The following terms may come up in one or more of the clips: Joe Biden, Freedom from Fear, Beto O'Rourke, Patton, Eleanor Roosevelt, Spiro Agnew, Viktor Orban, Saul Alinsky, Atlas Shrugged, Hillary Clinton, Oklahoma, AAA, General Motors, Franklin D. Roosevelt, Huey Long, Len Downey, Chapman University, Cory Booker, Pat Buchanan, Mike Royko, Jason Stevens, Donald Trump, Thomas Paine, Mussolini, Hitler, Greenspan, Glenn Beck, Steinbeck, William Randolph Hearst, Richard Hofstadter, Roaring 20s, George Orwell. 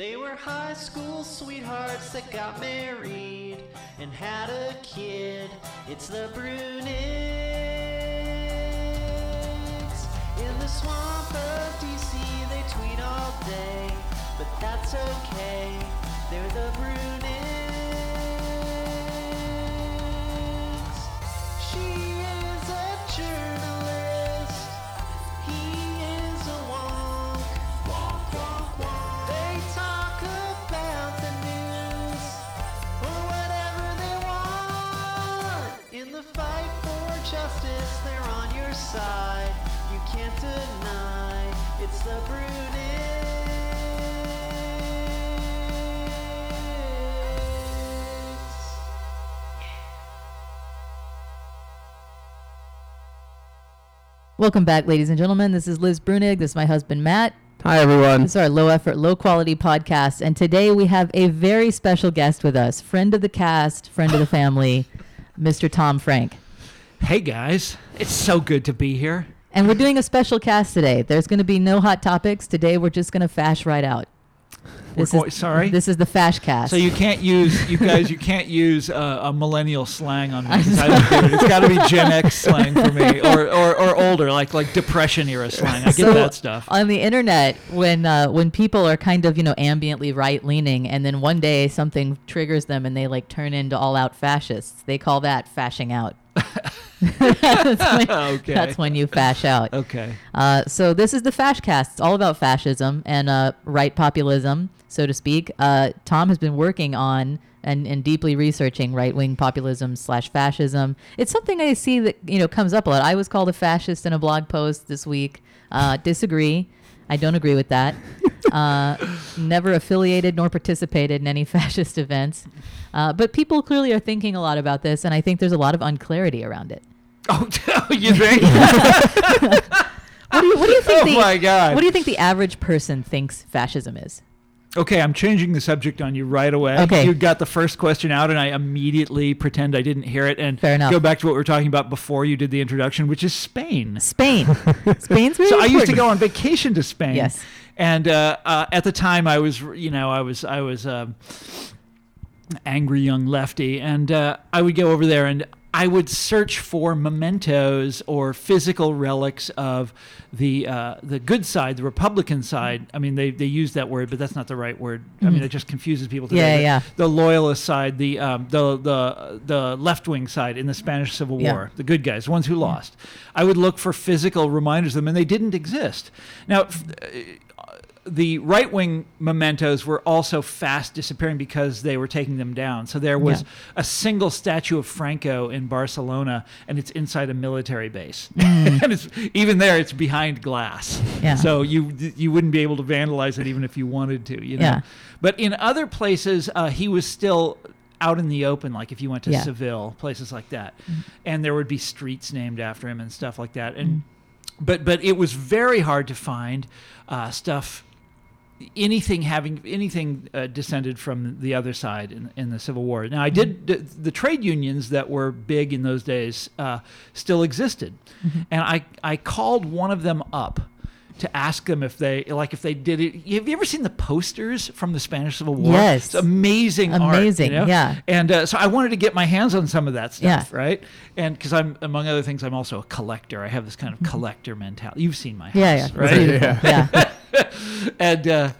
They were high school sweethearts that got married and had a kid. It's the Bruenigs. In the swamp of DC, they tweet all day, but that's okay. They're the Bruenigs. She is a journalist. He is a wonk. Wonk, wonk, wonk. They talk about the news or whatever they want. In the fight for justice, they're on your side. You can't deny it's the Bruenigs. Welcome back, ladies and gentlemen. This is Liz Bruenig. This is my husband, Matt. Hi, everyone. This is our low-effort, low-quality podcast. And today we have a very special guest with us, friend of the cast, friend of the family, Mr. Tom Frank. Hey, guys. It's so good to be here. And we're doing a special cast today. There's going to be no hot topics. Today we're just going to fash right out. This is the fash cast. So you can't use, a millennial slang on me. It's got to be Gen X slang for me, or older, like Depression era slang. I get that stuff. On the internet, when people are kind of ambiently right leaning, and then one day something triggers them and they turn into all out fascists. They call that fashing out. That's when you fash out. Okay. So this is the Fash Cast. It's all about fascism and right populism, so to speak. Tom has been working on and deeply researching right-wing populism / fascism. It's something I see that comes up a lot. I was called a fascist in a blog post this week. Disagree. I don't agree with that. Never affiliated nor participated in any fascist events. But people clearly are thinking a lot about this, and I think there's a lot of unclarity around it. Oh, you think? What do you think the average person thinks fascism is? Okay, I'm changing the subject on you right away. Okay. You got the first question out, and I immediately pretend I didn't hear it and go back to what we were talking about before you did the introduction, which is Spain. Spain's really important. I used to go on vacation to Spain. Yes. And at the time, I was, angry young lefty, and I would go over there and I would search for mementos or physical relics of the good side, the Republican side. I mean, they use that word, but that's not the right word. Mm-hmm. I mean, it just confuses people today. Yeah. The loyalist side, the left-wing side in the Spanish Civil War, the good guys, the ones who lost. I would look for physical reminders of them, and they didn't exist. Now, the right-wing mementos were also fast disappearing because they were taking them down. So there was a single statue of Franco in Barcelona, and it's inside a military base. Mm. And it's behind glass. Yeah. So you wouldn't be able to vandalize it even if you wanted to. Yeah. But in other places, he was still out in the open, like if you went to Seville, places like that. Mm. And there would be streets named after him and stuff like that. And But it was very hard to find stuff... Anything descended from the other side in the Civil War. Now, I did the trade unions that were big in those days still existed, and I called one of them up to ask them if they did it. Have you ever seen the posters from the Spanish Civil War? Yes, it's amazing art. Amazing, yeah. And so I wanted to get my hands on some of that stuff, right? And because I'm, among other things, I'm also a collector. I have this kind of collector mentality. You've seen my house, right? Yeah.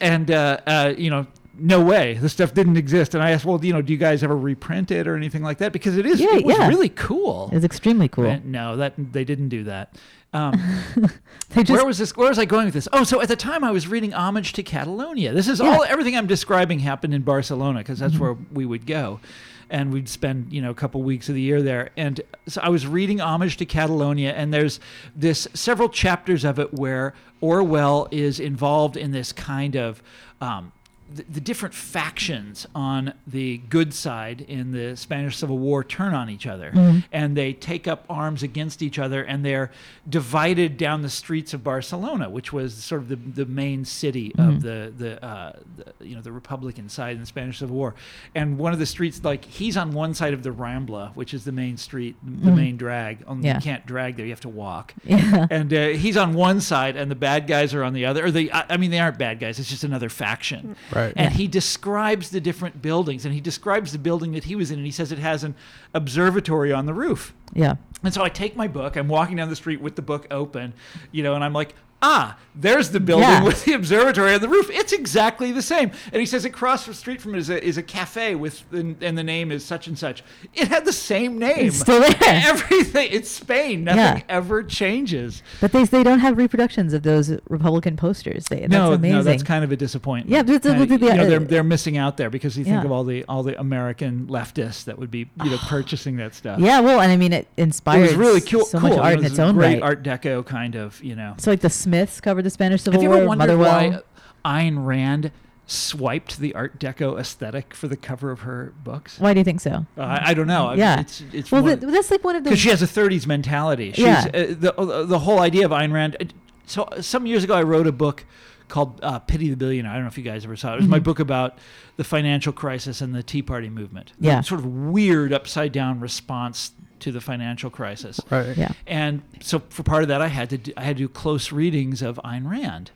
And no way. This stuff didn't exist. And I asked, well, do you guys ever reprint it or anything like that? Because it was really cool. It's extremely cool. But no, they didn't do that. Where was I going with this? Oh, so at the time I was reading Homage to Catalonia. This is everything I'm describing happened in Barcelona because that's where we would go. And we'd spend, a couple weeks of the year there. And so I was reading Homage to Catalonia, and there's several chapters of it where Orwell is involved in this kind of the different factions on the good side in the Spanish Civil War turn on each other, mm-hmm. and they take up arms against each other, and they're divided down the streets of Barcelona, which was sort of the main city mm-hmm. of the you know, the Republican side in the Spanish Civil War. And one of the streets, like, he's on one side of the Rambla, which is the main street, the mm-hmm. main drag. You can't drag there; you have to walk. Yeah. And he's on one side, and the bad guys are on the other. Or they aren't bad guys; it's just another faction. Right. And he describes the different buildings, and he describes the building that he was in, and he says it has an observatory on the roof. Yeah. And so I take my book, I'm walking down the street with the book open, you know, and I'm like, there's the building with the observatory on the roof. It's exactly the same. And he says across the street from it is a cafe with, and the name is such and such. It had the same name. It's still there. Everything. It's Spain. Nothing ever changes. But they don't have reproductions of those Republican posters. That's amazing. No, that's kind of a disappointment. Yeah, but they're missing out there because you think of all the American leftists that would be purchasing that stuff. Yeah, well, and I mean it inspires. It was really cool art in its own right. Great Art Deco kind of, you know. So like the Smiths covered the Spanish Civil War. Have you ever wondered why Ayn Rand swiped the Art Deco aesthetic for the cover of her books? Why do you think so? I don't know. Yeah. It's well, that's like one of the... Because she has a 30s mentality. She's, the whole idea of Ayn Rand... So some years ago, I wrote a book called Pity the Billionaire. I don't know if you guys ever saw it. It was mm-hmm. my book about the financial crisis and the Tea Party movement. Yeah. Sort of weird, upside-down response to the financial crisis. Right. Yeah. And so for part of that, I had to do close readings of Ayn Rand.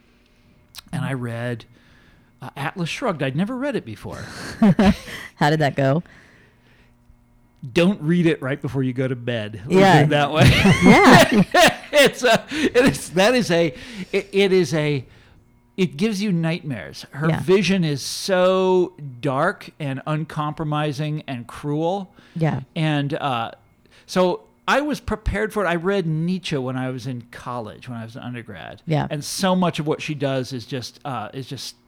And I read Atlas Shrugged. I'd never read it before. How did that go? Don't read it right before you go to bed. Yeah. That way. Yeah. It gives you nightmares. Her vision is so dark and uncompromising and cruel. Yeah. And, so I was prepared for it. I read Nietzsche when I was in college, when I was an undergrad. Yeah. And so much of what she does is just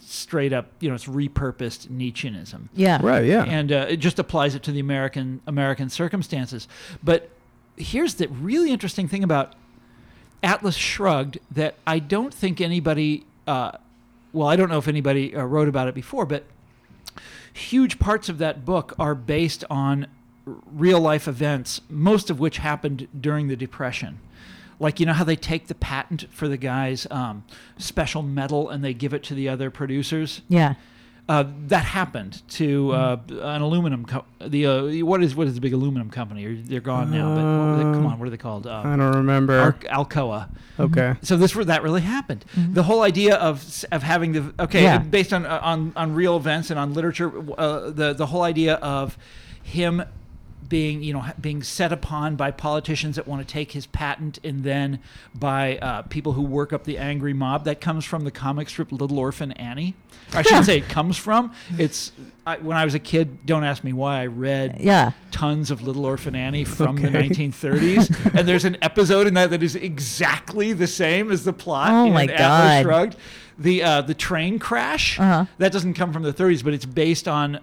straight up, you know, it's repurposed Nietzscheanism. Yeah. Right, yeah. And it just applies it to the American circumstances. But here's the really interesting thing about Atlas Shrugged that I don't think anybody, I don't know if anybody wrote about it before, but huge parts of that book are based on real life events, most of which happened during the Depression. Like, you know how they take the patent for the guy's special medal and they give it to the other producers? Yeah. That happened to an aluminum what is the big aluminum company? They're gone now, but what are they called? I don't remember. Alcoa. Okay. So that really happened. Mm-hmm. The whole idea of having based on real events and on literature, the whole idea of him being set upon by politicians that want to take his patent, and then by people who work up the angry mob. That comes from the comic strip Little Orphan Annie. I shouldn't say it comes from. When I was a kid, don't ask me why, I read tons of Little Orphan Annie from the 1930s. And there's an episode in that is exactly the same as the plot in Atlas Shrugged. The train crash, that doesn't come from the 30s, but it's based on...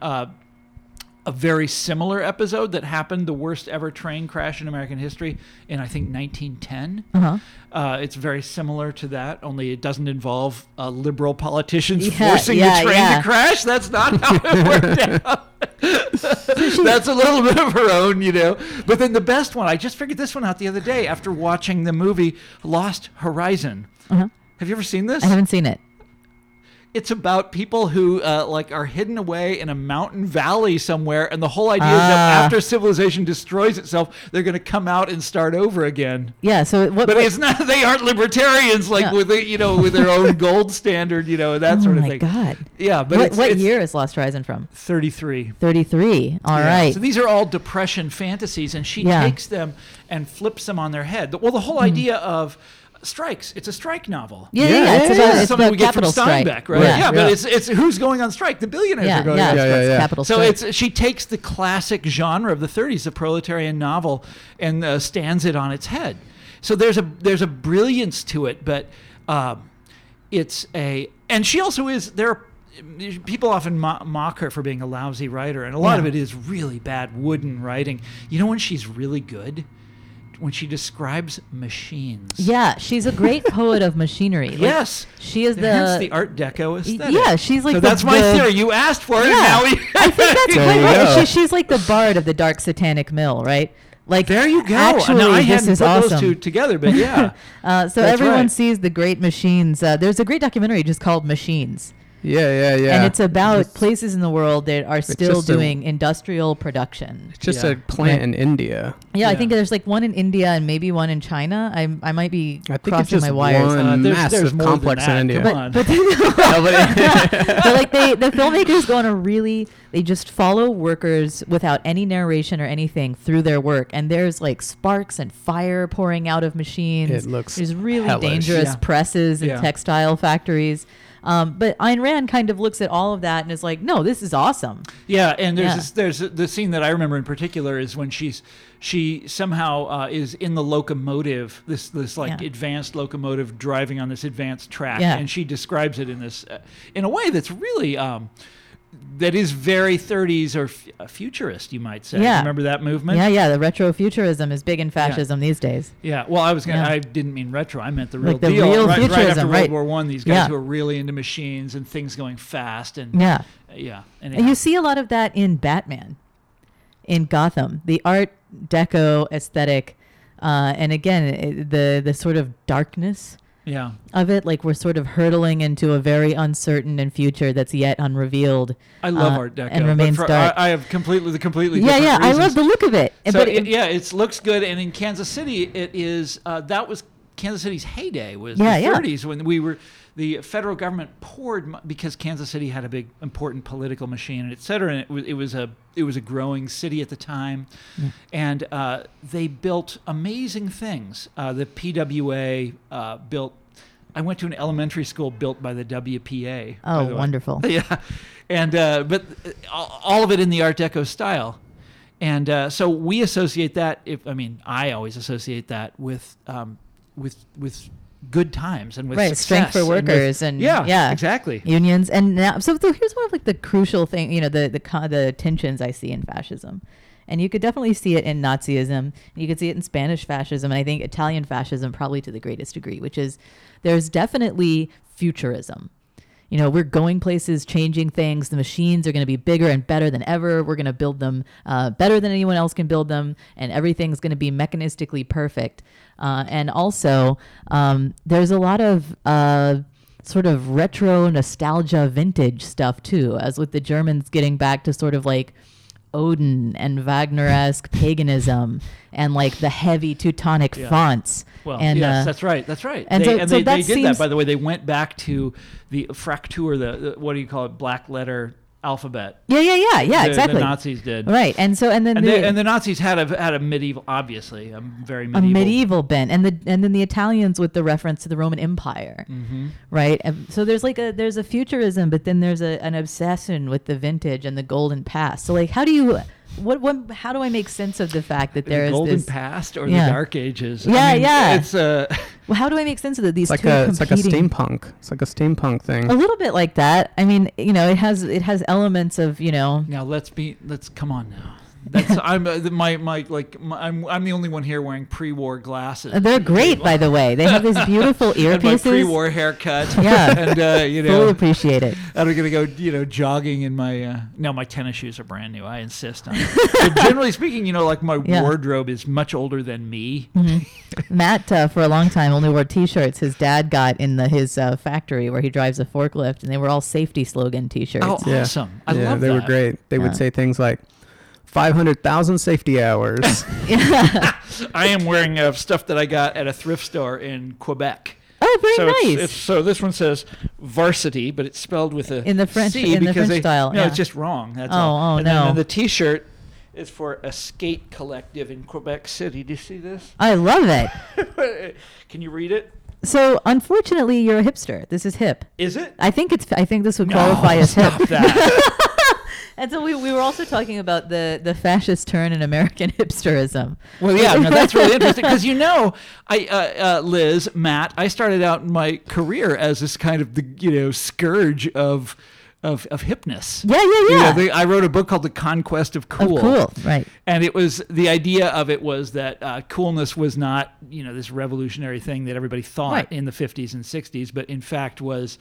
a very similar episode that happened, the worst ever train crash in American history in, I think, 1910. It's very similar to that, only it doesn't involve liberal politicians forcing the train to crash. That's not how it worked out. That's a little bit of her own, you know. But then the best one, I just figured this one out the other day after watching the movie Lost Horizon. Have you ever seen this? I haven't seen it. It's about people who are hidden away in a mountain valley somewhere, and the whole idea is that after civilization destroys itself, they're going to come out and start over again. Yeah. So, it's not. They aren't libertarians with their own gold standard, you know, that sort of thing. Oh my God. Yeah, but what year is Lost Horizon from? 33. 33. All right. So these are all Depression fantasies, and she takes them and flips them on their head. Well, the whole idea of strikes. It's a strike novel. It's something we get from Steinbeck, right? Yeah, but it's who's going on strike? The billionaires are going on strike. Capital so strike. She takes the classic genre of the 30s, the proletarian novel, and stands it on its head. So there's a brilliance to it, but she also is there. People often mock her for being a lousy writer, and a lot of it is really bad wooden writing. You know when she's really good? when she describes machines. Yeah, she's a great poet of machinery. Like, yes, she is hence the Art Deco aesthetic. Yeah, she's like. So that's my theory. You asked for it. Yeah, now I think that's quite right. She's like the bard of the dark satanic mill, right? Like, there you go. Actually, no, I hadn't put those two together, but yeah. So that's everyone sees the great machines. There's a great documentary just called Machines. Yeah. And it's about places in the world that are still doing industrial production. It's just a plant in India. Yeah, I think there's like one in India and maybe one in China. I might be crossing my wires. I think it's just one massive complex in India. But like the filmmakers go on a really, they just follow workers without any narration or anything through their work. And there's like sparks and fire pouring out of machines. It looks There's really hellish. Dangerous presses and textile factories. But Ayn Rand kind of looks at all of that and is like, no, this is awesome. Yeah, and there's the scene that I remember in particular is when she somehow is in the locomotive, this advanced locomotive driving on this advanced track, and she describes it in this in a way that's really. That is very 30s or futurist, you might say. Yeah. Remember that movement? Yeah. The retrofuturism is big in fascism these days. Yeah. Well, I didn't mean retro. I meant the real deal. The real futurism, right after World War One, these guys who are really into machines and things going fast and and you see a lot of that in Batman, in Gotham, the Art Deco aesthetic, and again the sort of darkness. Yeah. Of it, like we're sort of hurtling into a very uncertain and future that's yet unrevealed. I love Art Deco and remains dark. I have completely different reasons. I love the look of it. So but it looks good. And in Kansas City, it is that was Kansas City's heyday was the 30s when the federal government poured because Kansas City had a big important political machine, et cetera, and it was a growing city at the time, and they built amazing things. The PWA built. I went to an elementary school built by the WPA. Oh, wonderful! Yeah, and but all of it in the Art Deco style. And so we associate that. I always associate that with good times and with success. Strength for workers and exactly unions and now. So here's one of like the crucial thing, the tensions I see in fascism, and you could definitely see it in Nazism, and you could see it in Spanish fascism, and I think Italian fascism probably to the greatest degree, which is there's definitely futurism. We're going places, changing things. The machines are going to be bigger and better than ever. We're going to build them better than anyone else can build them. And everything's going to be mechanistically perfect. And also, there's a lot of sort of retro nostalgia vintage stuff, too, as with the Germans getting back to sort of like Odin and Wagner-esque paganism and like the heavy Teutonic fonts. Well, and, that's right. And they did that, by the way. They went back to the Fraktur, the what do you call it, black letter alphabet. Exactly. The Nazis did. Right. And so and then the Nazis had a medieval, obviously, a very medieval. A medieval bent. And then the Italians with the reference to the Roman Empire. Mm-hmm. Right? And so there's like there's a futurism, but then there's an obsession with the vintage and the golden past. So like how do I make sense of the fact that there is this golden past or the dark ages? It's how do I make sense of these two competing? It's like a steampunk thing. A little bit like that. I mean, it has elements of Now let's come on now. That's I'm the only one here wearing pre-war glasses. They're great, by the way. They have these beautiful earpieces. And my pre-war haircut. Yeah, and fully appreciate it. I'm gonna go jogging in my. No, my tennis shoes are brand new. I insist on it. But generally speaking, like my wardrobe is much older than me. Mm-hmm. Matt, for a long time, only wore T-shirts his dad got in his factory where he drives a forklift, and they were all safety slogan T-shirts. Oh, awesome! I love that. They were great. They would say things like 500,000 safety hours. I am wearing stuff that I got at a thrift store in Quebec. Oh, very nice. So this one says varsity, but it's spelled with a C in the French style. No, it's just wrong. That's all. And the T-shirt is for a skate collective in Quebec City. Do you see this? I love it. Can you read it? So, unfortunately, you're a hipster. This is hip. Is it? I think this would qualify as hip. Stop that. And so we were also talking about the fascist turn in American hipsterism. Well, yeah, no, that's really interesting because I Liz, Matt, I started out my career as this kind of the scourge of of hipness. Yeah. I wrote a book called The Conquest of Cool. And it was, the idea of it was that coolness was not, you know, this revolutionary thing that everybody thought in the 50s and 60s, but in fact was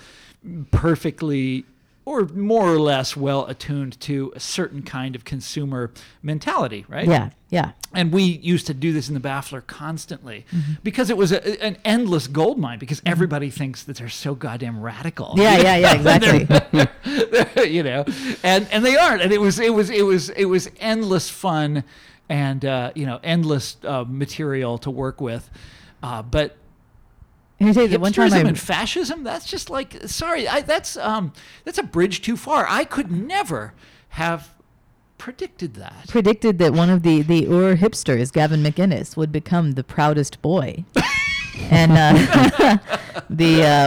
perfectly or more or less well attuned to a certain kind of consumer mentality, right? Yeah. And we used to do this in the Baffler constantly because it was an endless gold mine, because everybody thinks that they're so goddamn radical. Exactly. You know, and they aren't. And it was endless fun and, you know, endless material to work with. But hipsterism and fascism, that's just like, that's a bridge too far. I could never have predicted that. Predicted that one of the Ur hipsters, Gavin McInnes, would become the proudest boy. And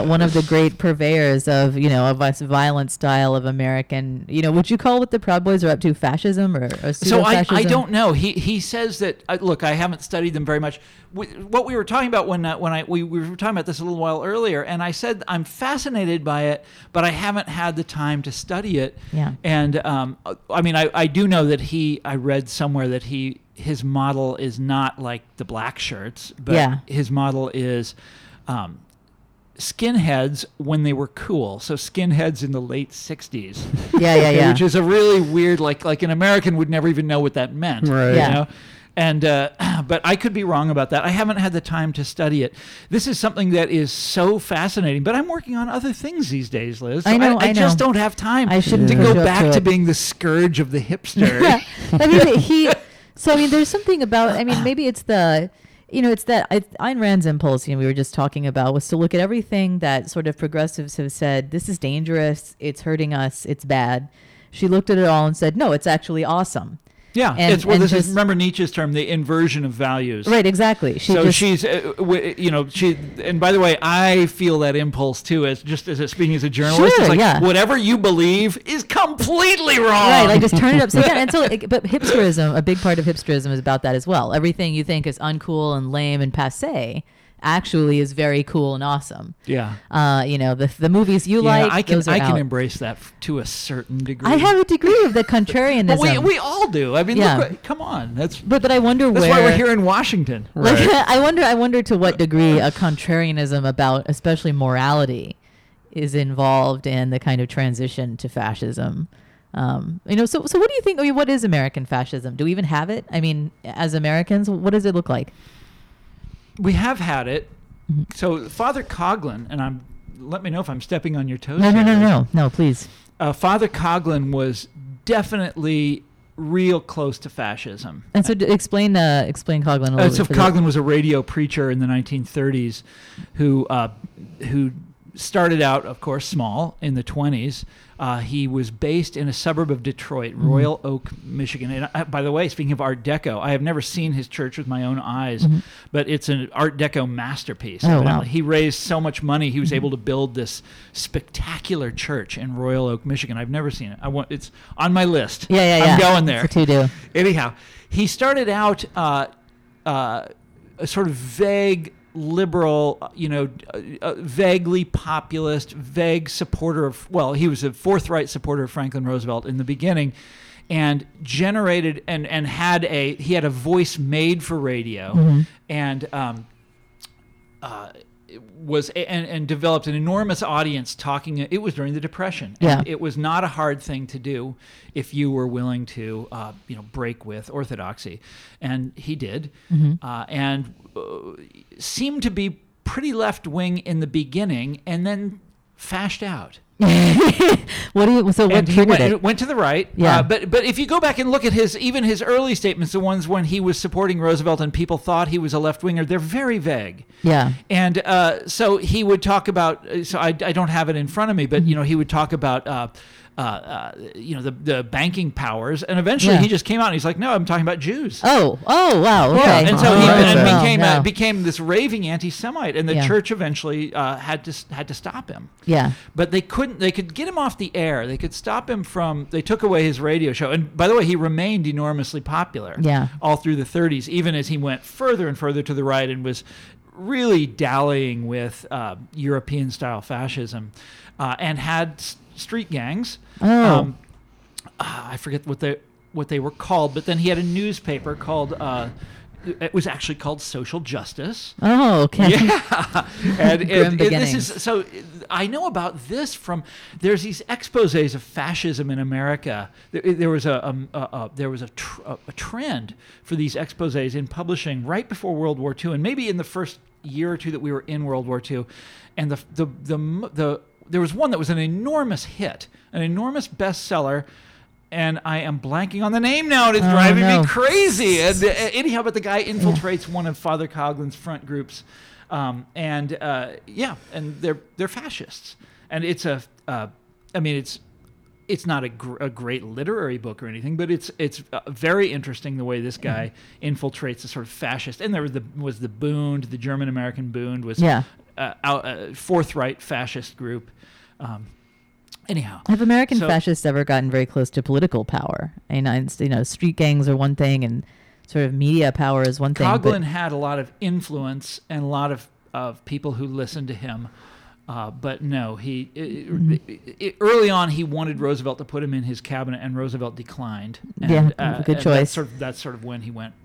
one of the great purveyors of, you know, of us violent style of American, you know, would you call what the Proud Boys are up to fascism or pseudo-fascism? So I don't know. He says that, look, I haven't studied them very much. What we were talking about when we were talking about this a little while earlier, and I said I'm fascinated by it, but I haven't had the time to study it. Yeah. And I mean, I do know that I read somewhere that his model is not like the black shirts, but his model is skinheads when they were cool. So skinheads in the late 60s. Which is a really weird, like an American would never even know what that meant. Right. You know? And but I could be wrong about that. I haven't had the time to study it. This is something that is so fascinating. But I'm working on other things these days, Liz. So I just don't have time to go back to being the scourge of the hipster. I mean, So, I mean, there's something about, I mean, maybe it's the, you know, it's that Ayn Rand's impulse, you know, we were just talking about, was to look at everything that sort of progressives have said, this is dangerous, it's hurting us, it's bad. She looked at it all and said, no, it's actually awesome. Yeah, and, this is remember Nietzsche's term, the inversion of values. Right, exactly. And by the way, I feel that impulse too, speaking as a journalist. Sure, it's like whatever you believe is completely wrong. Right, like just turn it upside down. And so, but hipsterism, a big part of hipsterism is about that as well. Everything you think is uncool and lame and passé actually is very cool and awesome. Yeah. You know, the movies you like, I can embrace that to a certain degree. I have a degree of the contrarianism. we all do. I mean, look, come on. But I wonder that's why we're here in Washington. Right. Like, I wonder to what degree a contrarianism about especially morality is involved in the kind of transition to fascism. You know, so what do you think? I mean, what is American fascism? Do we even have it? I mean, as Americans, what does it look like? We have had it. So Father Coughlin, and let me know if I'm stepping on your toes. No, please. Father Coughlin was definitely real close to fascism. And so explain Coughlin a little bit. So Coughlin was a radio preacher in the 1930s who started out, of course, small in the 20s. He was based in a suburb of Detroit, Royal Oak, Michigan. And by the way, speaking of Art Deco, I have never seen his church with my own eyes, but it's an Art Deco masterpiece. Oh, wow. He raised so much money, he was able to build this spectacular church in Royal Oak, Michigan. I've never seen it. It's on my list. I'm going there. That's what you do. Anyhow, he started out a sort of vague liberal, you know, vaguely populist, vague supporter of, well, he was a forthright supporter of Franklin Roosevelt in the beginning, and generated and had a voice made for radio, and was developed an enormous audience talking. It was during the Depression. And it was not a hard thing to do if you were willing to, you know, break with orthodoxy, and he did, and seemed to be pretty left wing in the beginning, and then fashed out. Went to the right. Yeah. But if you go back and look at his early statements, the ones when he was supporting Roosevelt and people thought he was a left winger, they're very vague. Yeah. And so he would talk about. So I don't have it in front of me, but you know, he would talk about. You know, the banking powers, and eventually he just came out and he's like, no, I'm talking about Jews. Oh, wow, okay. Yeah. And so he became this raving anti-Semite, and the church eventually had to stop him. Yeah. But they couldn't. They could get him off the air. They could stop him from. They took away his radio show, and by the way, he remained enormously popular. Yeah. All through the 30s, even as he went further and further to the right and was really dallying with European-style fascism, and had street gangs. Oh. I forget what they were called, but then he had a newspaper called. It was actually called Social Justice. Oh, okay. Yeah. and this is so. I know about this from there's these exposés of fascism in America. There was a trend for these exposés in publishing right before World War II, and maybe in the first year or two that we were in World War II, and there was one that was an enormous hit, an enormous bestseller. And I am blanking on the name now, and it's driving me crazy. And anyhow, but the guy infiltrates one of Father Coughlin's front groups, and they're fascists. And it's it's not a great literary book or anything, but it's very interesting the way this guy infiltrates a sort of fascist. And there was the Bund, the German-American Bund was a forthright fascist group. Anyhow, have American fascists ever gotten very close to political power? And street gangs are one thing, and sort of media power is one thing. Coughlin had a lot of influence and a lot of people who listened to him, but no, early on he wanted Roosevelt to put him in his cabinet, and Roosevelt declined. And, good choice. That's sort of when he went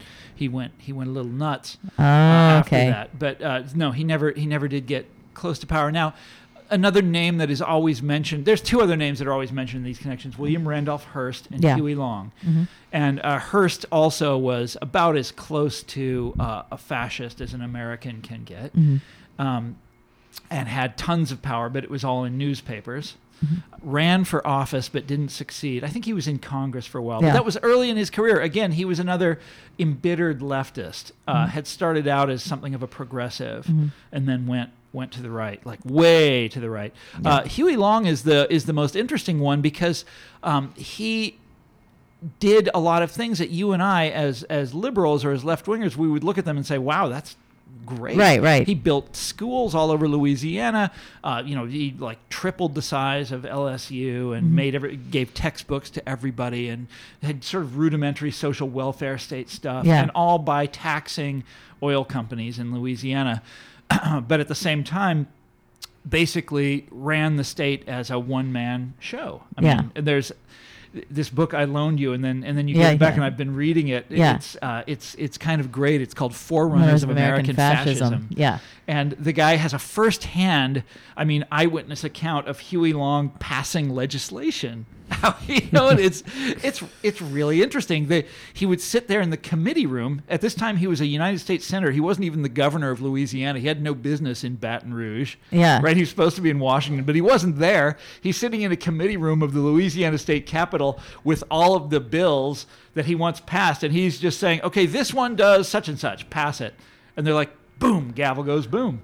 a little nuts. After that, but no, he never did get close to power. Now. Another name that is always mentioned. There's two other names that are always mentioned in these connections: William Randolph Hearst and Huey Long. Mm-hmm. And Hearst also was about as close to a fascist as an American can get, and had tons of power. But it was all in newspapers. Mm-hmm. Ran for office but didn't succeed. I think he was in Congress for a while. But that was early in his career. Again, he was another embittered leftist. Had started out as something of a progressive, and then went to the right, like way to the right. Huey Long is the most interesting one because he did a lot of things that you and I, as liberals or as left-wingers, we would look at them and say, wow, that's great. Right. He built schools all over Louisiana. He like tripled the size of LSU and gave textbooks to everybody and had sort of rudimentary social welfare state stuff, and all by taxing oil companies in Louisiana. But at the same time, basically ran the state as a one-man show. I mean, there's this book I loaned you, and then you gave it back, and I've been reading it. Yeah. It's kind of great. It's called Forerunners of American Fascism. Yeah. And the guy has a first-hand, eyewitness account of Huey Long passing legislation. And it's really interesting. He would sit there in the committee room. At this time, he was a United States senator. He wasn't even the governor of Louisiana. He had no business in Baton Rouge. Yeah. Right? He was supposed to be in Washington, but he wasn't there. He's sitting in a committee room of the Louisiana State Capitol with all of the bills that he wants passed, and he's just saying, okay, this one does such and such. Pass it. And they're like, boom, gavel goes boom.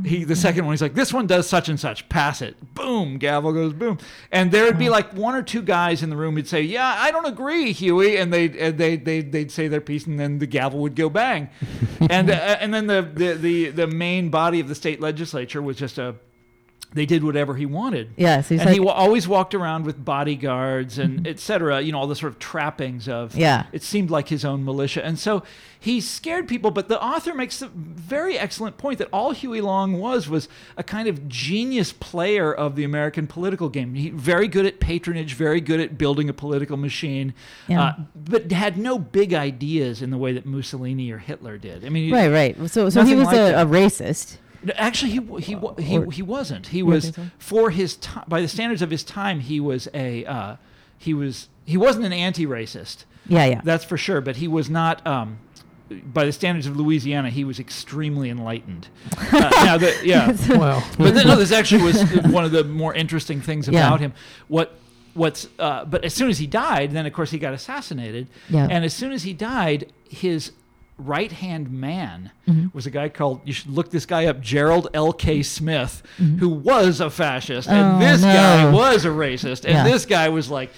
The second one, he's like, this one does such and such. Pass it. Boom, gavel goes boom. And there would be like one or two guys in the room who'd say, yeah, I don't agree, Huey. And they'd say their piece, and then the gavel would go bang. and then the main body of the state legislature was just they did whatever he wanted. Yes, yeah, so he always walked around with bodyguards and et cetera, all the sort of trappings of, it seemed like his own militia. And so he scared people, but the author makes a very excellent point that all Huey Long was a kind of genius player of the American political game. He very good at patronage, very good at building a political machine, but had no big ideas in the way that Mussolini or Hitler did. Right. So he was a racist. Actually, he wasn't. He was for his time. By the standards of his time, he wasn't an anti-racist. Yeah. That's for sure. But he was not. By the standards of Louisiana, he was extremely enlightened. This actually was one of the more interesting things about him. But as soon as he died, then of course he got assassinated. Yeah. And as soon as he died, his right-hand man was a guy called, you should look this guy up, Gerald L.K. Smith, who was a fascist, and guy was a racist, and this guy was like,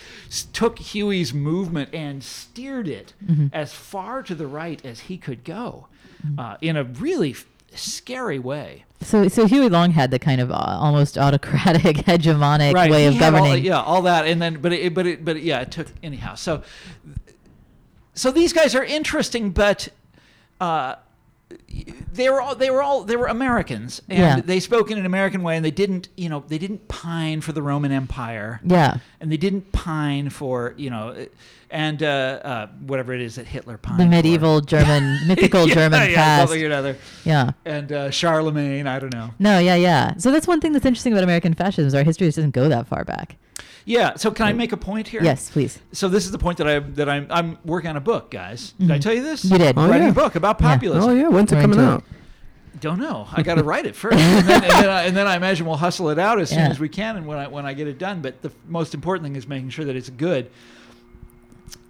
took Huey's movement and steered it as far to the right as he could go, in a really scary way. So Huey Long had the kind of almost autocratic, hegemonic way of governing. All that, and then, it took, anyhow, so these guys are interesting, but They were Americans, and they spoke in an American way, and they didn't, you know, they didn't pine for the Roman Empire, and they didn't pine for, you know, and whatever it is that Hitler pined for. The medieval German, mythical German past, something or another, and Charlemagne, I don't know. No, So that's one thing that's interesting about American fascism is our history just doesn't go that far back. Yeah. So can I make a point here? Yes, please. So this is the point that I'm working on a book, guys. Did I tell you this? You did. I'm writing a book about populism. When's it coming out? Don't know. I got to write it first, and then I imagine we'll hustle it out as soon as we can, and when I get it done. But the most important thing is making sure that it's good.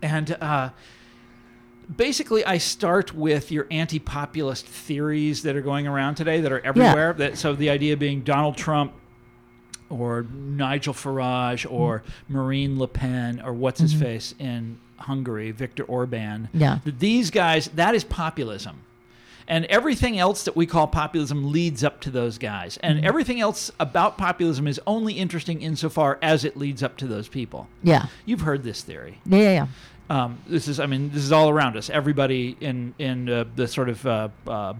And basically, I start with your anti-populist theories that are going around today, that are everywhere. So the idea being Donald Trump, or Nigel Farage, or Marine Le Pen, or what's-his-face in Hungary, Viktor Orban. Yeah. These guys, that is populism. And everything else that we call populism leads up to those guys. And everything else about populism is only interesting insofar as it leads up to those people. Yeah. You've heard this theory. Yeah. This is all around us. Everybody in the sort of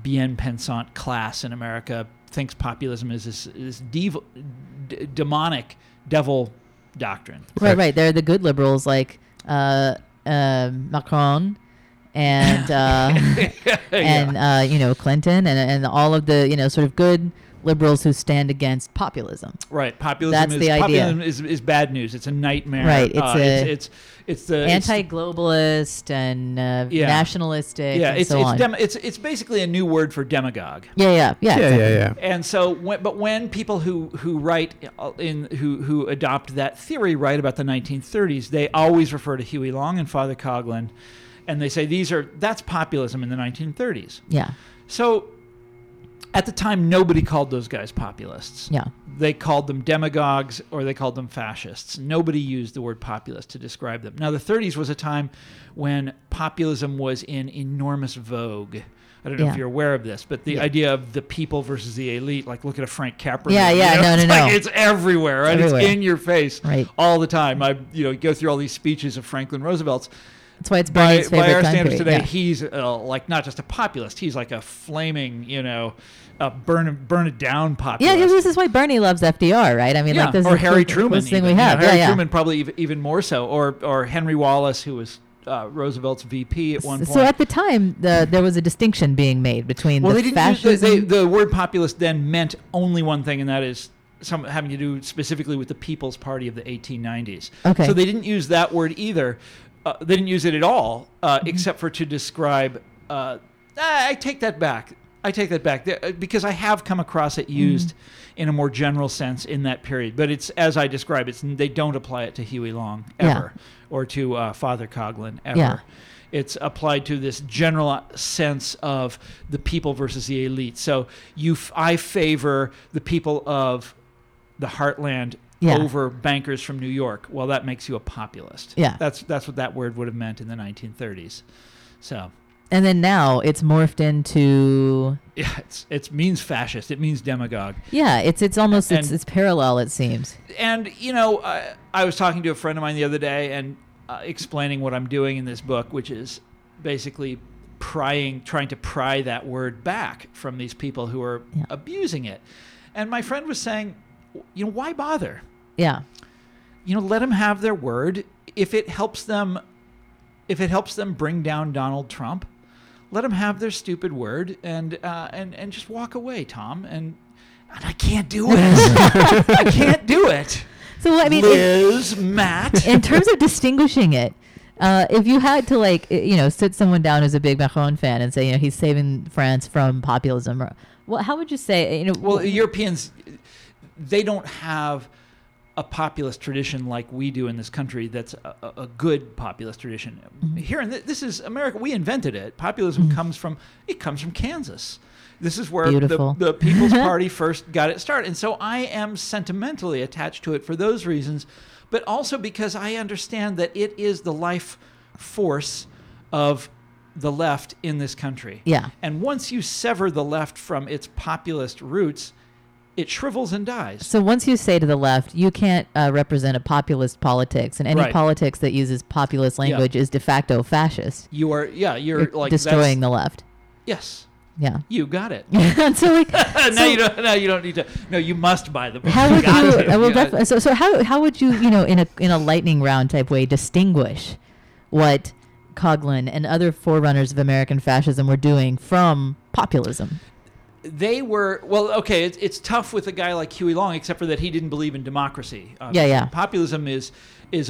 bien pensant class in America thinks populism is this demonic devil doctrine. Right. They're the good liberals like Macron and Clinton and all of the sort of good liberals who stand against populism. Right. Populism is bad news. It's a nightmare. Right. It's the anti-globalist and nationalistic. Yeah. It's basically a new word for demagogue. Yeah. And so, when people who write who adopt that theory write about the 1930s, they always refer to Huey Long and Father Coughlin, and they say that's populism in the 1930s. Yeah. So. At the time, nobody called those guys populists. Yeah. They called them demagogues, or they called them fascists. Nobody used the word populist to describe them. Now, the 30s was a time when populism was in enormous vogue. I don't know if you're aware of this, but the idea of the people versus the elite, like look at a Frank Capra. It's everywhere, right? Everywhere. It's in your face all the time. I go through all these speeches of Franklin Roosevelt's. That's why it's Bernie's favorite time period. By our standards today, he's like not just a populist; he's like a flaming, burn it down populist. Yeah, this is why Bernie loves FDR, right? I mean, this or Harry Truman. This thing we have, Harry Truman probably even more so, or Henry Wallace, who was Roosevelt's VP at one point. So at the time, there was a distinction being made between the fascism. The word populist then meant only one thing, and that is. Some having to do specifically with the People's Party of the 1890s. Okay. So they didn't use that word either. They didn't use it at all, except for to describe. I take that back, because I have come across it used in a more general sense in that period. But it's as I describe it. They don't apply it to Huey Long ever, or to Father Coughlin ever. Yeah. It's applied to this general sense of the people versus the elite. So I favor the people of the heartland over bankers from New York. Well, that makes you a populist. Yeah, that's what that word would have meant in the 1930s. So, and then now it's morphed into it means fascist. It means demagogue. Yeah, it's almost it's parallel. It seems. And I was talking to a friend of mine the other day and explaining what I'm doing in this book, which is basically trying to pry that word back from these people who are abusing it. And my friend was saying, why bother? Yeah. Let them have their word. If it helps them bring down Donald Trump, let them have their stupid word and just walk away, Tom. And I can't do it. I can't do it. So I mean, Liz, Matt. In terms of distinguishing it, if you had to sit someone down who's a big Macron fan and say he's saving France from populism, how would you say Europeans. They don't have a populist tradition like we do in this country that's a good populist tradition. Here, and this is America. We invented it. Populism comes from Kansas. This is where the People's Party first got it started. And so I am sentimentally attached to it for those reasons, but also because I understand that it is the life force of the left in this country. Yeah. And once you sever the left from its populist roots, it shrivels and dies. So once you say to the left, you can't represent a populist politics, and any politics that uses populist language is de facto fascist. You're destroying the left. Yes. Yeah. You got it. So like, now you don't need to. No, you must buy the book. How would you, in a lightning round type way, distinguish what Coughlin and other forerunners of American fascism were doing from populism? They were, it's tough with a guy like Huey Long, except for that he didn't believe in democracy. Obviously. Yeah, yeah. Populism is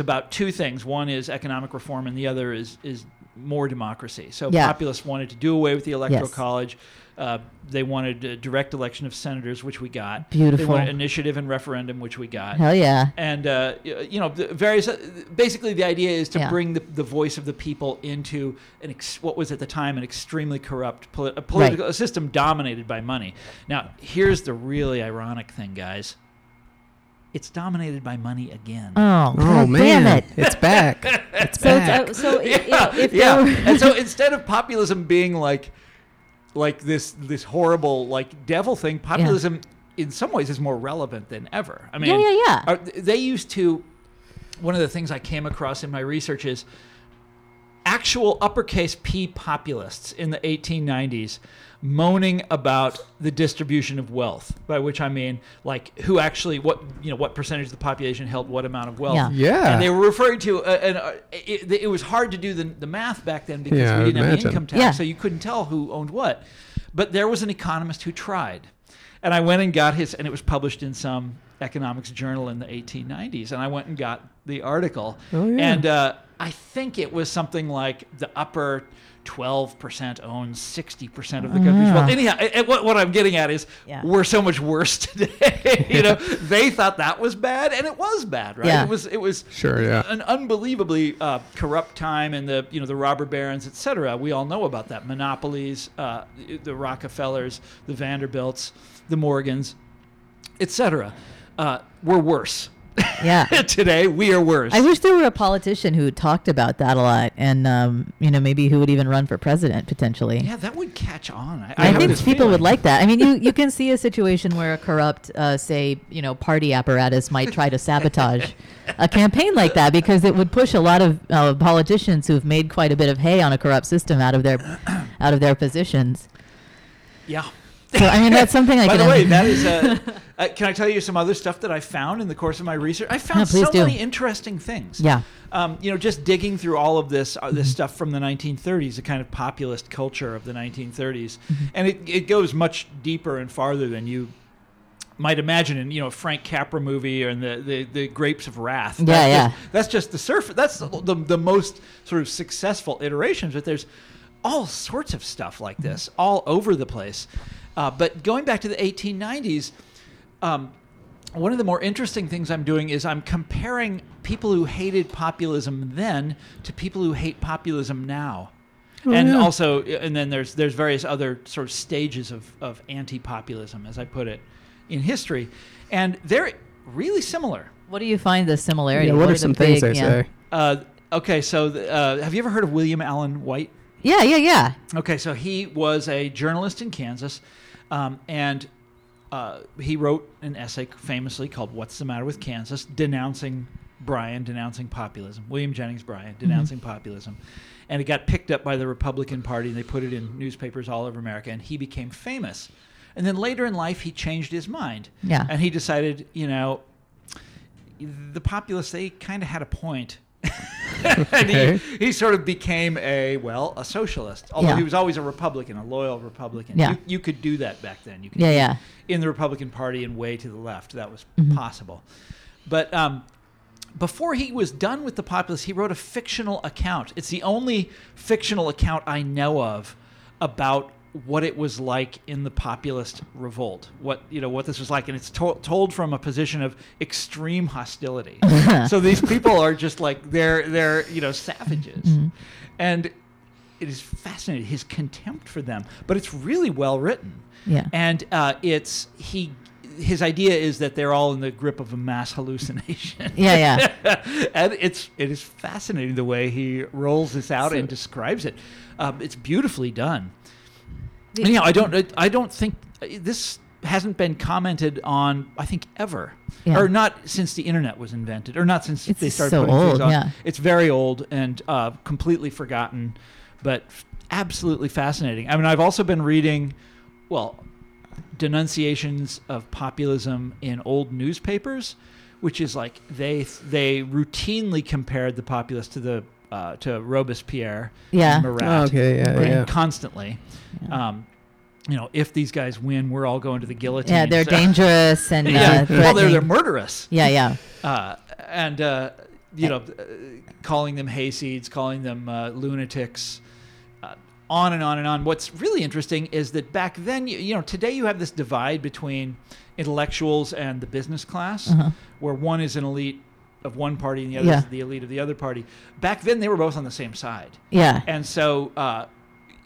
about two things. One is economic reform, and the other is more democracy. So populists wanted to do away with the Electoral College. They wanted a direct election of senators, which we got. Beautiful. They wanted initiative and referendum, which we got. Hell yeah. And, basically the idea is to bring the voice of the people into what was at the time an extremely corrupt political system dominated by money. Now, here's the really ironic thing, guys. It's dominated by money again. Oh man. Damn it. It's back. It's back. And so instead of populism being like this horrible devil thing, populism in some ways is more relevant than ever. I mean, they used to, one of the things I came across in my research is actual uppercase P populists in the 1890s moaning about the distribution of wealth, by which I mean who actually, what percentage of the population held what amount of wealth. Yeah. And they were referring to, it was hard to do the math back then because we didn't have the income tax, so you couldn't tell who owned what. But there was an economist who tried. And I went and got his, and it was published in some economics journal in the 1890s, and I went and got the article. Oh, yeah. And I think it was something like the upper 12% owns 60% of the country's wealth. Anyhow, what I'm getting at is we're so much worse today. They thought that was bad, and it was bad, right? Yeah. It was sure, an unbelievably corrupt time, and the robber barons, etc. We all know about that. Monopolies, the Rockefellers, the Vanderbilts, the Morgans, etc. Were worse. Yeah. Today we are worse. I wish there were a politician who talked about that a lot, and maybe who would even run for president potentially. Yeah, that would catch on. I think people would like that. I mean, you can see a situation where a corrupt, party apparatus might try to sabotage a campaign like that, because it would push a lot of politicians who've made quite a bit of hay on a corrupt system out of their positions. Yeah. So, I mean, that's something I can... By the way, that is... can I tell you some other stuff that I found in the course of my research? I found many interesting things. Yeah. Just digging through all of this stuff from the 1930s, the kind of populist culture of the 1930s. Mm-hmm. And it goes much deeper and farther than you might imagine in, a Frank Capra movie or in the Grapes of Wrath. That's just the surface. That's the most sort of successful iterations. But there's all sorts of stuff like this all over the place. But going back to the 1890s, one of the more interesting things I'm doing is I'm comparing people who hated populism then to people who hate populism now. And then there's various other sort of stages of anti-populism, as I put it, in history. And they're really similar. What do you find the similarity? Yeah, what are some things they say? Have you ever heard of William Allen White? Yeah. Okay, so he was a journalist in Kansas, and he wrote an essay famously called What's the Matter with Kansas?, denouncing Bryan, denouncing populism. William Jennings Bryan, denouncing populism. And it got picked up by the Republican Party, and they put it in newspapers all over America, and he became famous. And then later in life, he changed his mind. Yeah. And he decided, the populists, they kind of had a point. And he sort of became a socialist, although he was always a Republican, a loyal Republican. Yeah. You could do that back then. You could in the Republican Party and way to the left. That was possible. But before he was done with the populace, he wrote a fictional account. It's the only fictional account I know of about what it was like in the populist revolt, what this was like, and it's told from a position of extreme hostility. So these people are just they're savages, and it is fascinating, his contempt for them. But it's really well written, and his idea is that they're all in the grip of a mass hallucination. And it is fascinating the way he rolls this out and describes it. It's beautifully done. Anyhow, I don't think this hasn't been commented on, I think, ever, or not since the internet was invented, or not since they started putting things on. It's very old and completely forgotten, but absolutely fascinating. I mean, I've also been reading, well, denunciations of populism in old newspapers, which is like they routinely compared the populists to the to Robespierre, and Marat, constantly. Yeah. You know, if these guys win, we're all going to the guillotine. Yeah, they're dangerous and well, they're murderous. Yeah, yeah. And you know, calling them hayseeds, calling them lunatics. On and on and on. What's really interesting is that back then, you know, today you have this divide between intellectuals and the business class, where one is an elite of one party and the other is the elite of the other party. Back then, they were both on the same side. Yeah. And so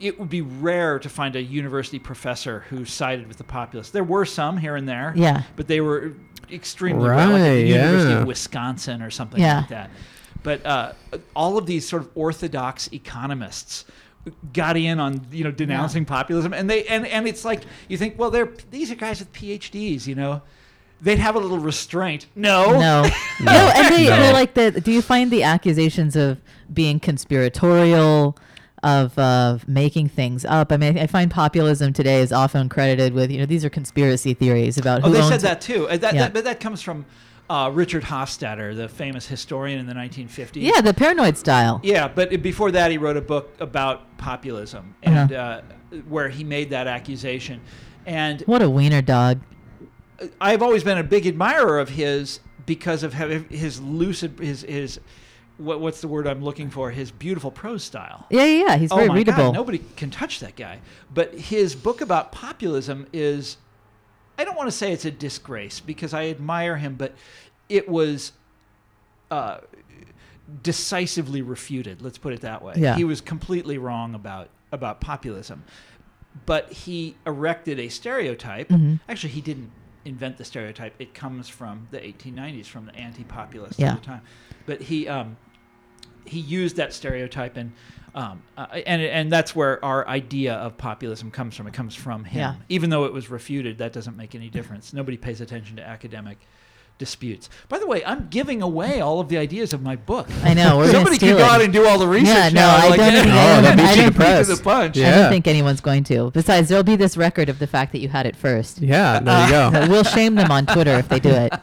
it would be rare to find a university professor who sided with the populists. There were some here and there, but they were extremely rare, like at the University of Wisconsin or something like that. But all of these sort of orthodox economists got in on, you know, denouncing populism, and they and it's like you think, well, these are guys with PhDs, you know, they'd have a little restraint. No, and they're like do you find the accusations of being conspiratorial, of making things up? I mean, I find populism today is often credited with, you know, these are conspiracy theories about who they said that too. But that comes from Richard Hofstadter, the famous historian in the 1950s. Yeah, the paranoid style. Yeah, but before that, he wrote a book about populism, and where he made that accusation. And what a wiener dog! I've always been a big admirer of his because of his lucid, his what's the word I'm looking for? His beautiful prose style. Yeah. He's very readable. God, nobody can touch that guy. But his book about populism is, I don't want to say it's a disgrace because I admire him, but it was decisively refuted. Let's put it that way. Yeah. He was completely wrong about populism, but he erected a stereotype. Actually, he didn't invent the stereotype. It comes from the 1890s, from the anti-populists at the time. But he used that stereotype, and that's where our idea of populism comes from. It comes from him. Yeah. Even though it was refuted, that doesn't make any difference. Nobody pays attention to academic disputes. By the way, I'm giving away all of the ideas of my book. I know. We're Somebody can go out and do all the research now. I don't think anyone's going to. Besides, there'll be this record of the fact that you had it first. Yeah, there you go. We'll shame them on Twitter if they do it.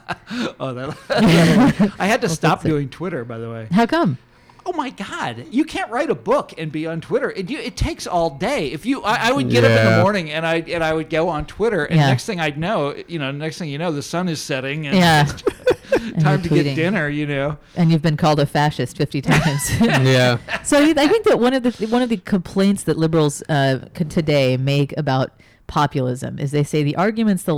I had to stop doing Twitter, by the way. How come? Oh my God! You can't write a book and be on Twitter. It takes all day. I would get up in the morning and I would go on Twitter, and next thing I'd know, the sun is setting and it's time to get dinner. You know, and you've been called a fascist 50 times. So I think that one of the complaints that liberals today make about populism is they say the arguments the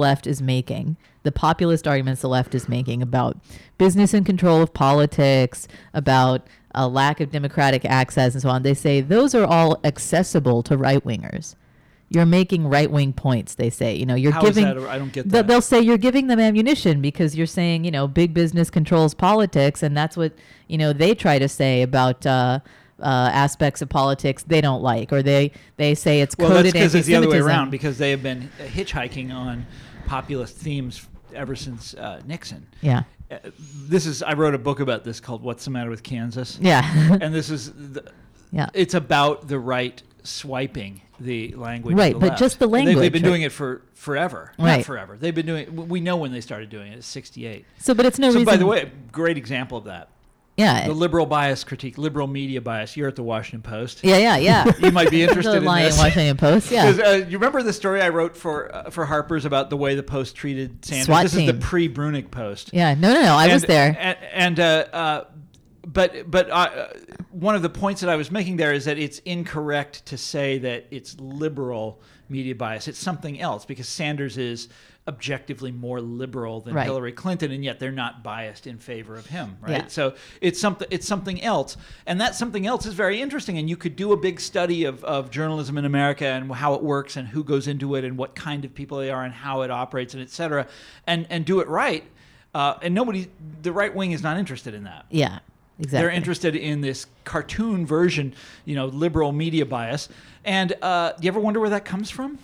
populist arguments the left is making about business and control of politics, about a lack of democratic access and so on, they say those are all accessible to right-wingers. You're making right-wing points, they say. You know, you're How giving. Is that? I don't get that. They'll say you're giving them ammunition because you're saying, you know, big business controls politics, and that's what, you know, they try to say about aspects of politics they don't like, or they say it's coded anti-Semitism. Well, that's because it's the other way around, because they have been hitchhiking on populist themes ever since Nixon. Yeah. I wrote a book about this called "What's the Matter with Kansas?" Yeah, and this is, it's about the right swiping the language, right? Of the left. Just the language. They've been doing it for forever, right? Not forever. They've been doing it. We know when they started doing it. It's 1968. So, but it's no reason. So, by the way, great example of that. Yeah. The liberal bias critique, liberal media bias. You're at the Washington Post. Yeah. You might be interested in this. The Washington Post, yeah. You remember the story I wrote for Harper's about the way the Post treated Sanders? SWAT this team. Is the pre-Bruenig Post. Yeah, no, I was there. But one of the points that I was making there is that it's incorrect to say that it's liberal media bias. It's something else, because Sanders is objectively more liberal than Hillary Clinton, and yet they're not biased in favor of him, right? Yeah. So it's something else, and that something else is very interesting, and you could do a big study of journalism in America and how it works and who goes into it and what kind of people they are and how it operates and et cetera, and do it right, and the right wing is not interested in that. Yeah. Exactly. They're interested in this cartoon version, you know, liberal media bias. And do you ever wonder where that comes from?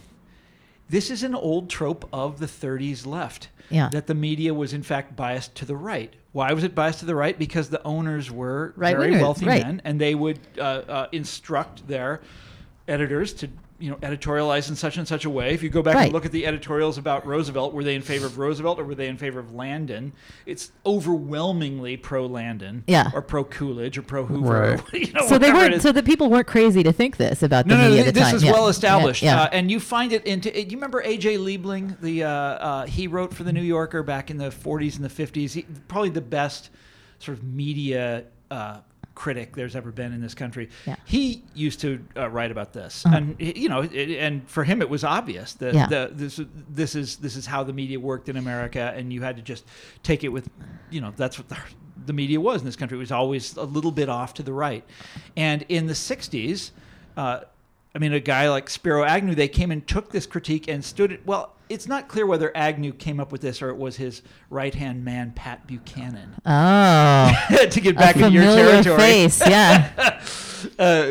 This is an old trope of the 1930s left, that the media was, in fact, biased to the right. Why was it biased to the right? Because the owners were very wealthy men, and they would instruct their editors to editorialize in such and such a way. If you go back and look at the editorials about Roosevelt, were they in favor of Roosevelt or were they in favor of Landon? It's overwhelmingly pro-Landon or pro-Coolidge or pro-Hoover. Right. So they weren't. So the people weren't crazy to think this about the media at the time. This is well established. Yeah. And you find it in – do you remember A.J. Liebling? He wrote for The New Yorker back in the 40s and the 50s. He, probably the best sort of media critic there's ever been in this country. Yeah. He used to write about this, and and for him it was obvious that this is how the media worked in America, and you had to just take it with, that's what the media was in this country. It was always a little bit off to the right, and in the '60s, a guy like Spiro Agnew, they came and took this critique and stood it well. It's not clear whether Agnew came up with this or it was his right-hand man, Pat Buchanan. Oh. To get back into your territory. Face, yeah.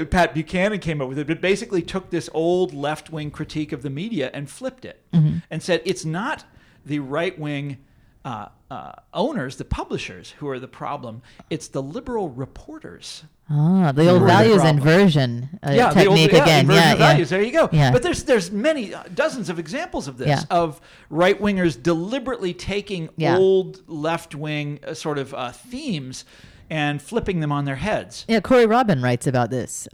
Pat Buchanan came up with it, but basically took this old left-wing critique of the media and flipped it and said it's not the right-wing owners, the publishers, who are the problem. It's the liberal reporters. Oh, the old values inversion technique again. Inversion values. There you go. Yeah. But there's many dozens of examples of this of right wingers deliberately taking old left wing sort of themes and flipping them on their heads. Yeah, Corey Robin writes about this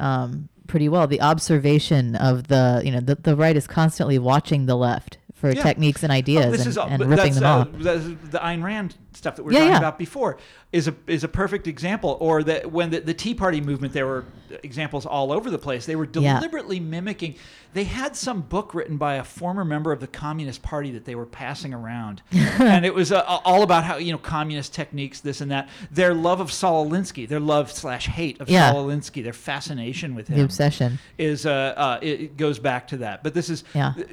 pretty well. The observation of the right is constantly watching the left for techniques and ideas and ripping them off. The Ayn Rand stuff that we were talking about before is a perfect example. Or that when the Tea Party movement, there were examples all over the place. They were deliberately mimicking. They had some book written by a former member of the Communist Party that they were passing around. And it was all about how, communist techniques, this and that. Their love of Saul Alinsky, their love/hate of Saul Alinsky, their fascination with him. The obsession. It goes back to that. But this is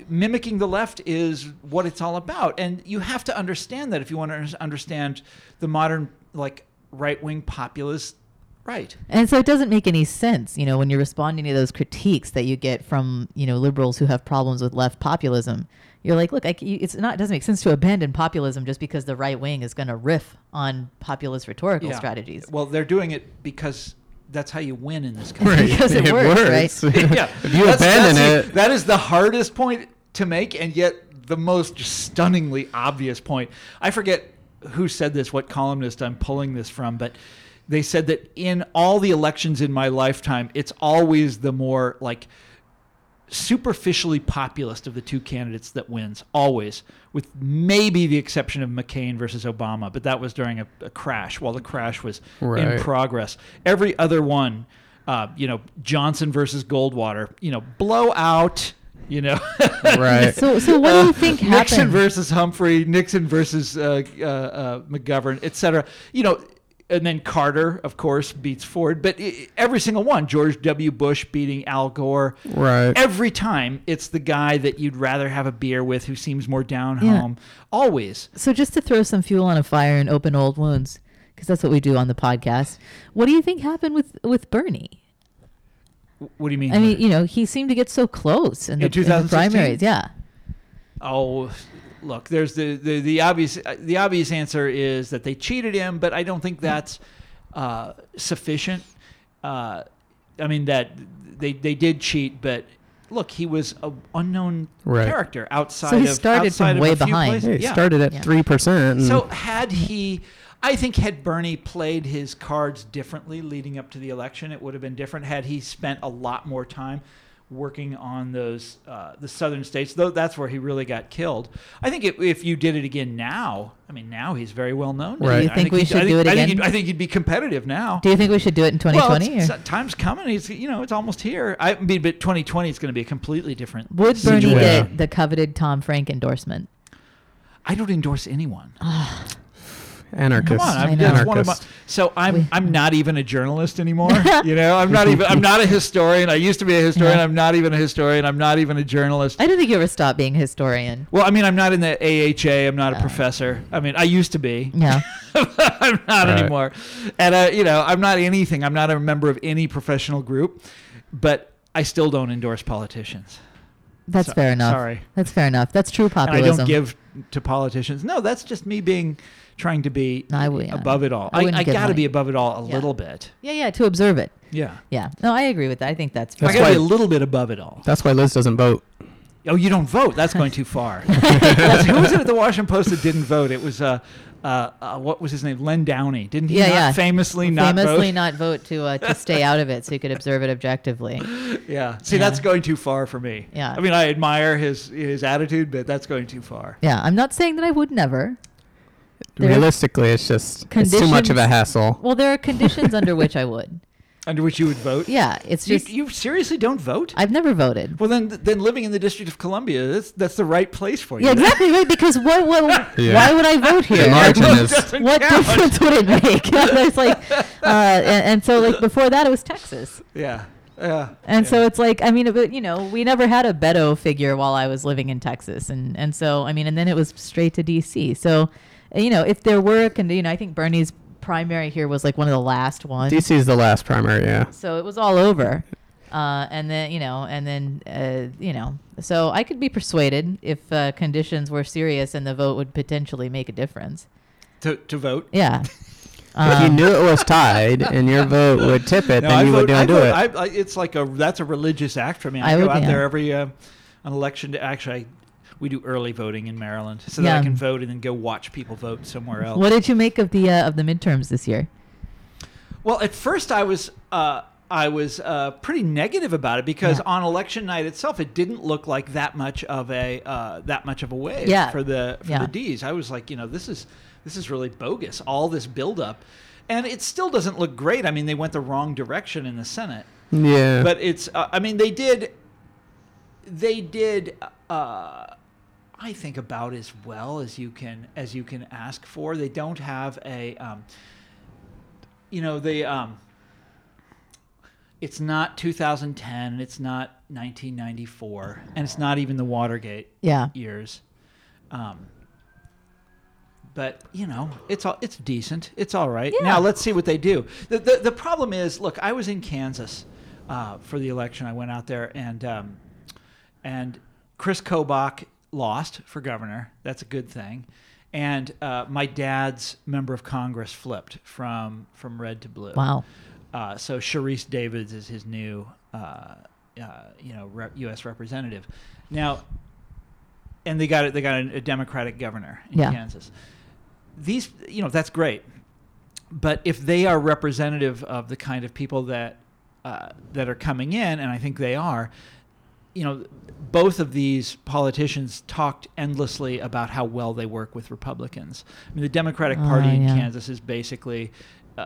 mimicking the left is what it's all about, and you have to understand that if you want to understand the modern right-wing populist right. And so it doesn't make any sense, when you're responding to those critiques that you get from liberals who have problems with left populism. You're like, look, it doesn't make sense to abandon populism just because the right wing is going to riff on populist rhetorical strategies. Well, they're doing it because that's how you win in this country. Right. Because it works, right? Yeah. If you abandon it, that is the hardest point to make, and yet the most stunningly obvious point. I forget who said this, what columnist I'm pulling this from, but they said that in all the elections in my lifetime, it's always the more superficially populist of the two candidates that wins, always, with maybe the exception of McCain versus Obama, but that was during a crash, while the crash was in progress. Every other one, Johnson versus Goldwater, blowout. So what do you think happened? Nixon versus Humphrey, Nixon versus McGovern, etc. And then Carter, of course, beats Ford. But every single one, George W. Bush beating Al Gore. Right. Every time, it's the guy that you'd rather have a beer with who seems more down home. Always. So just to throw some fuel on a fire and open old wounds, because that's what we do on the podcast. What do you think happened with Bernie? What do you mean? I mean, he seemed to get so close in the primaries. Yeah. Oh, look, there's the obvious. The obvious answer is that they cheated him, but I don't think that's sufficient. That they did cheat, but look, he was an unknown character outside. So he started from way behind. He started at 3%. So I think had Bernie played his cards differently leading up to the election, it would have been different had he spent a lot more time working on those the southern states, though that's where he really got killed. I think if you did it again now, now he's very well known. Right. Do you think we should do it again? I think he'd be competitive now. Do you think we should do it in 2020? Well, time's coming. It's, it's almost here. But 2020 is going to be a completely different situation. Would Bernie get the coveted Tom Frank endorsement? I don't endorse anyone. Anarchist. Come on, I'm not even a journalist anymore. I'm not a historian. I used to be a historian. I'm not even a historian. I'm not even a journalist. I don't think you ever stopped being a historian. Well, I'm not in the AHA. I'm not a professor. I used to be. Yeah. I'm not anymore. And I'm not anything. I'm not a member of any professional group, but I still don't endorse politicians. That's fair enough. Sorry. That's fair enough. That's true populism. And I don't give to politicians. No, that's just me trying to be above it all. I got to be above it all a little bit. Yeah, to observe it. Yeah. Yeah. No, I agree with that. I think that's fair. I got to be a little bit above it all. That's why Liz doesn't vote. Oh, you don't vote? That's going too far. Who was it at the Washington Post that didn't vote? It was, what was his name? Len Downey. Didn't he famously not vote to stay out of it so he could observe it objectively? Yeah. See, that's going too far for me. Yeah. I mean, I admire his attitude, but that's going too far. Yeah. I'm not saying that I would never. Realistically, it's just it's too much of a hassle. Well, there are conditions under which I would. Under which you would vote? Yeah, it's just... You seriously don't vote? I've never voted. Well, then living in the District of Columbia, that's the right place for you. Yeah, exactly, right? Because why would I vote here? The margin difference would it make? It's like, and so like before that, it was Texas. Yeah. Yeah, and so it's like, I mean, but, you know, we never had a Beto figure while I was living in Texas. And so, I mean, and then it was straight to D.C. So, you know, if there were, you know, I think Bernie's primary here was like one of the last ones. D.C. is the last primary, yeah. So it was all over. So I could be persuaded if conditions were serious and the vote would potentially make a difference. To vote? Yeah. If you knew it was tied and your vote would tip it, then you would not do it. It's like that's a religious act for me. I go out there every an election to actually. We do early voting in Maryland so that I can vote and then go watch people vote somewhere else. What did you make of the midterms this year? Well, at first I was pretty negative about it because on election night itself, it didn't look like that much of a wave for the D's. I was like, you know, this is really bogus. All this buildup, and it still doesn't look great. I mean, they went the wrong direction in the Senate. Yeah, but it's I mean, they did. I think about as well as you can ask for. They don't have a, it's not 2010 and it's not 1994 and it's not even the Watergate years. But you know, it's decent. It's all right. Yeah. Now let's see what they do. The problem is, look, I was in Kansas for the election. I went out there and Chris Kobach lost for governor. That's a good thing. And my dad's member of Congress flipped from red to blue. Wow. So Sharice Davids is his new U.S. representative. Now, and they got a Democratic governor in Kansas. These, you know, that's great. But if they are representative of the kind of people that are coming in, and I think they are, you know, both of these politicians talked endlessly about how well they work with Republicans. I mean, the Democratic Party in Kansas is basically,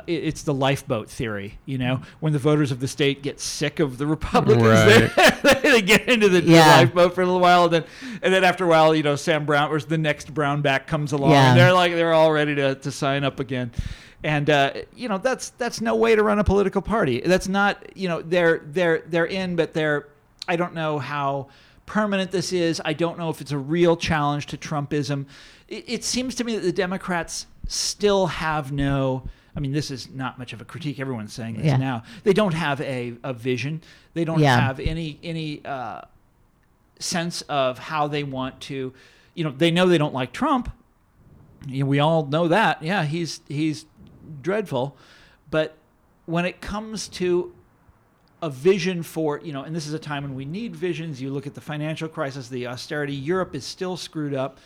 it's the lifeboat theory, you know? When the voters of the state get sick of the Republicans, they get into the lifeboat for a little while, and then after a while, you know, Sam Brown, or the next Brownback comes along, and they're all ready to sign up again. And you know, that's no way to run a political party. That's not, you know, they're in, but they're, I don't know how permanent this is. I don't know if it's a real challenge to Trumpism. It seems to me that the Democrats still have no... I mean, this is not much of a critique. Everyone's saying this now. They don't have a vision. They don't have any sense of how they want to... You know they don't like Trump. You know, we all know that. Yeah, he's dreadful. But when it comes to... a vision for, you know, and this is a time when we need visions. You look at the financial crisis, the austerity. Europe is still screwed up,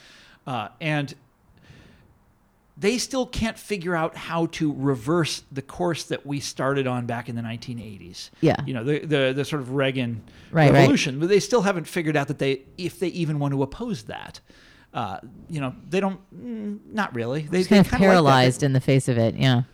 and they still can't figure out how to reverse the course that we started on back in the 1980s. Yeah, you know, the sort of Reagan revolution, but they still haven't figured out that if they even want to oppose that. You know, they don't. Not really. They're kind of paralyzed in the face of it. Yeah.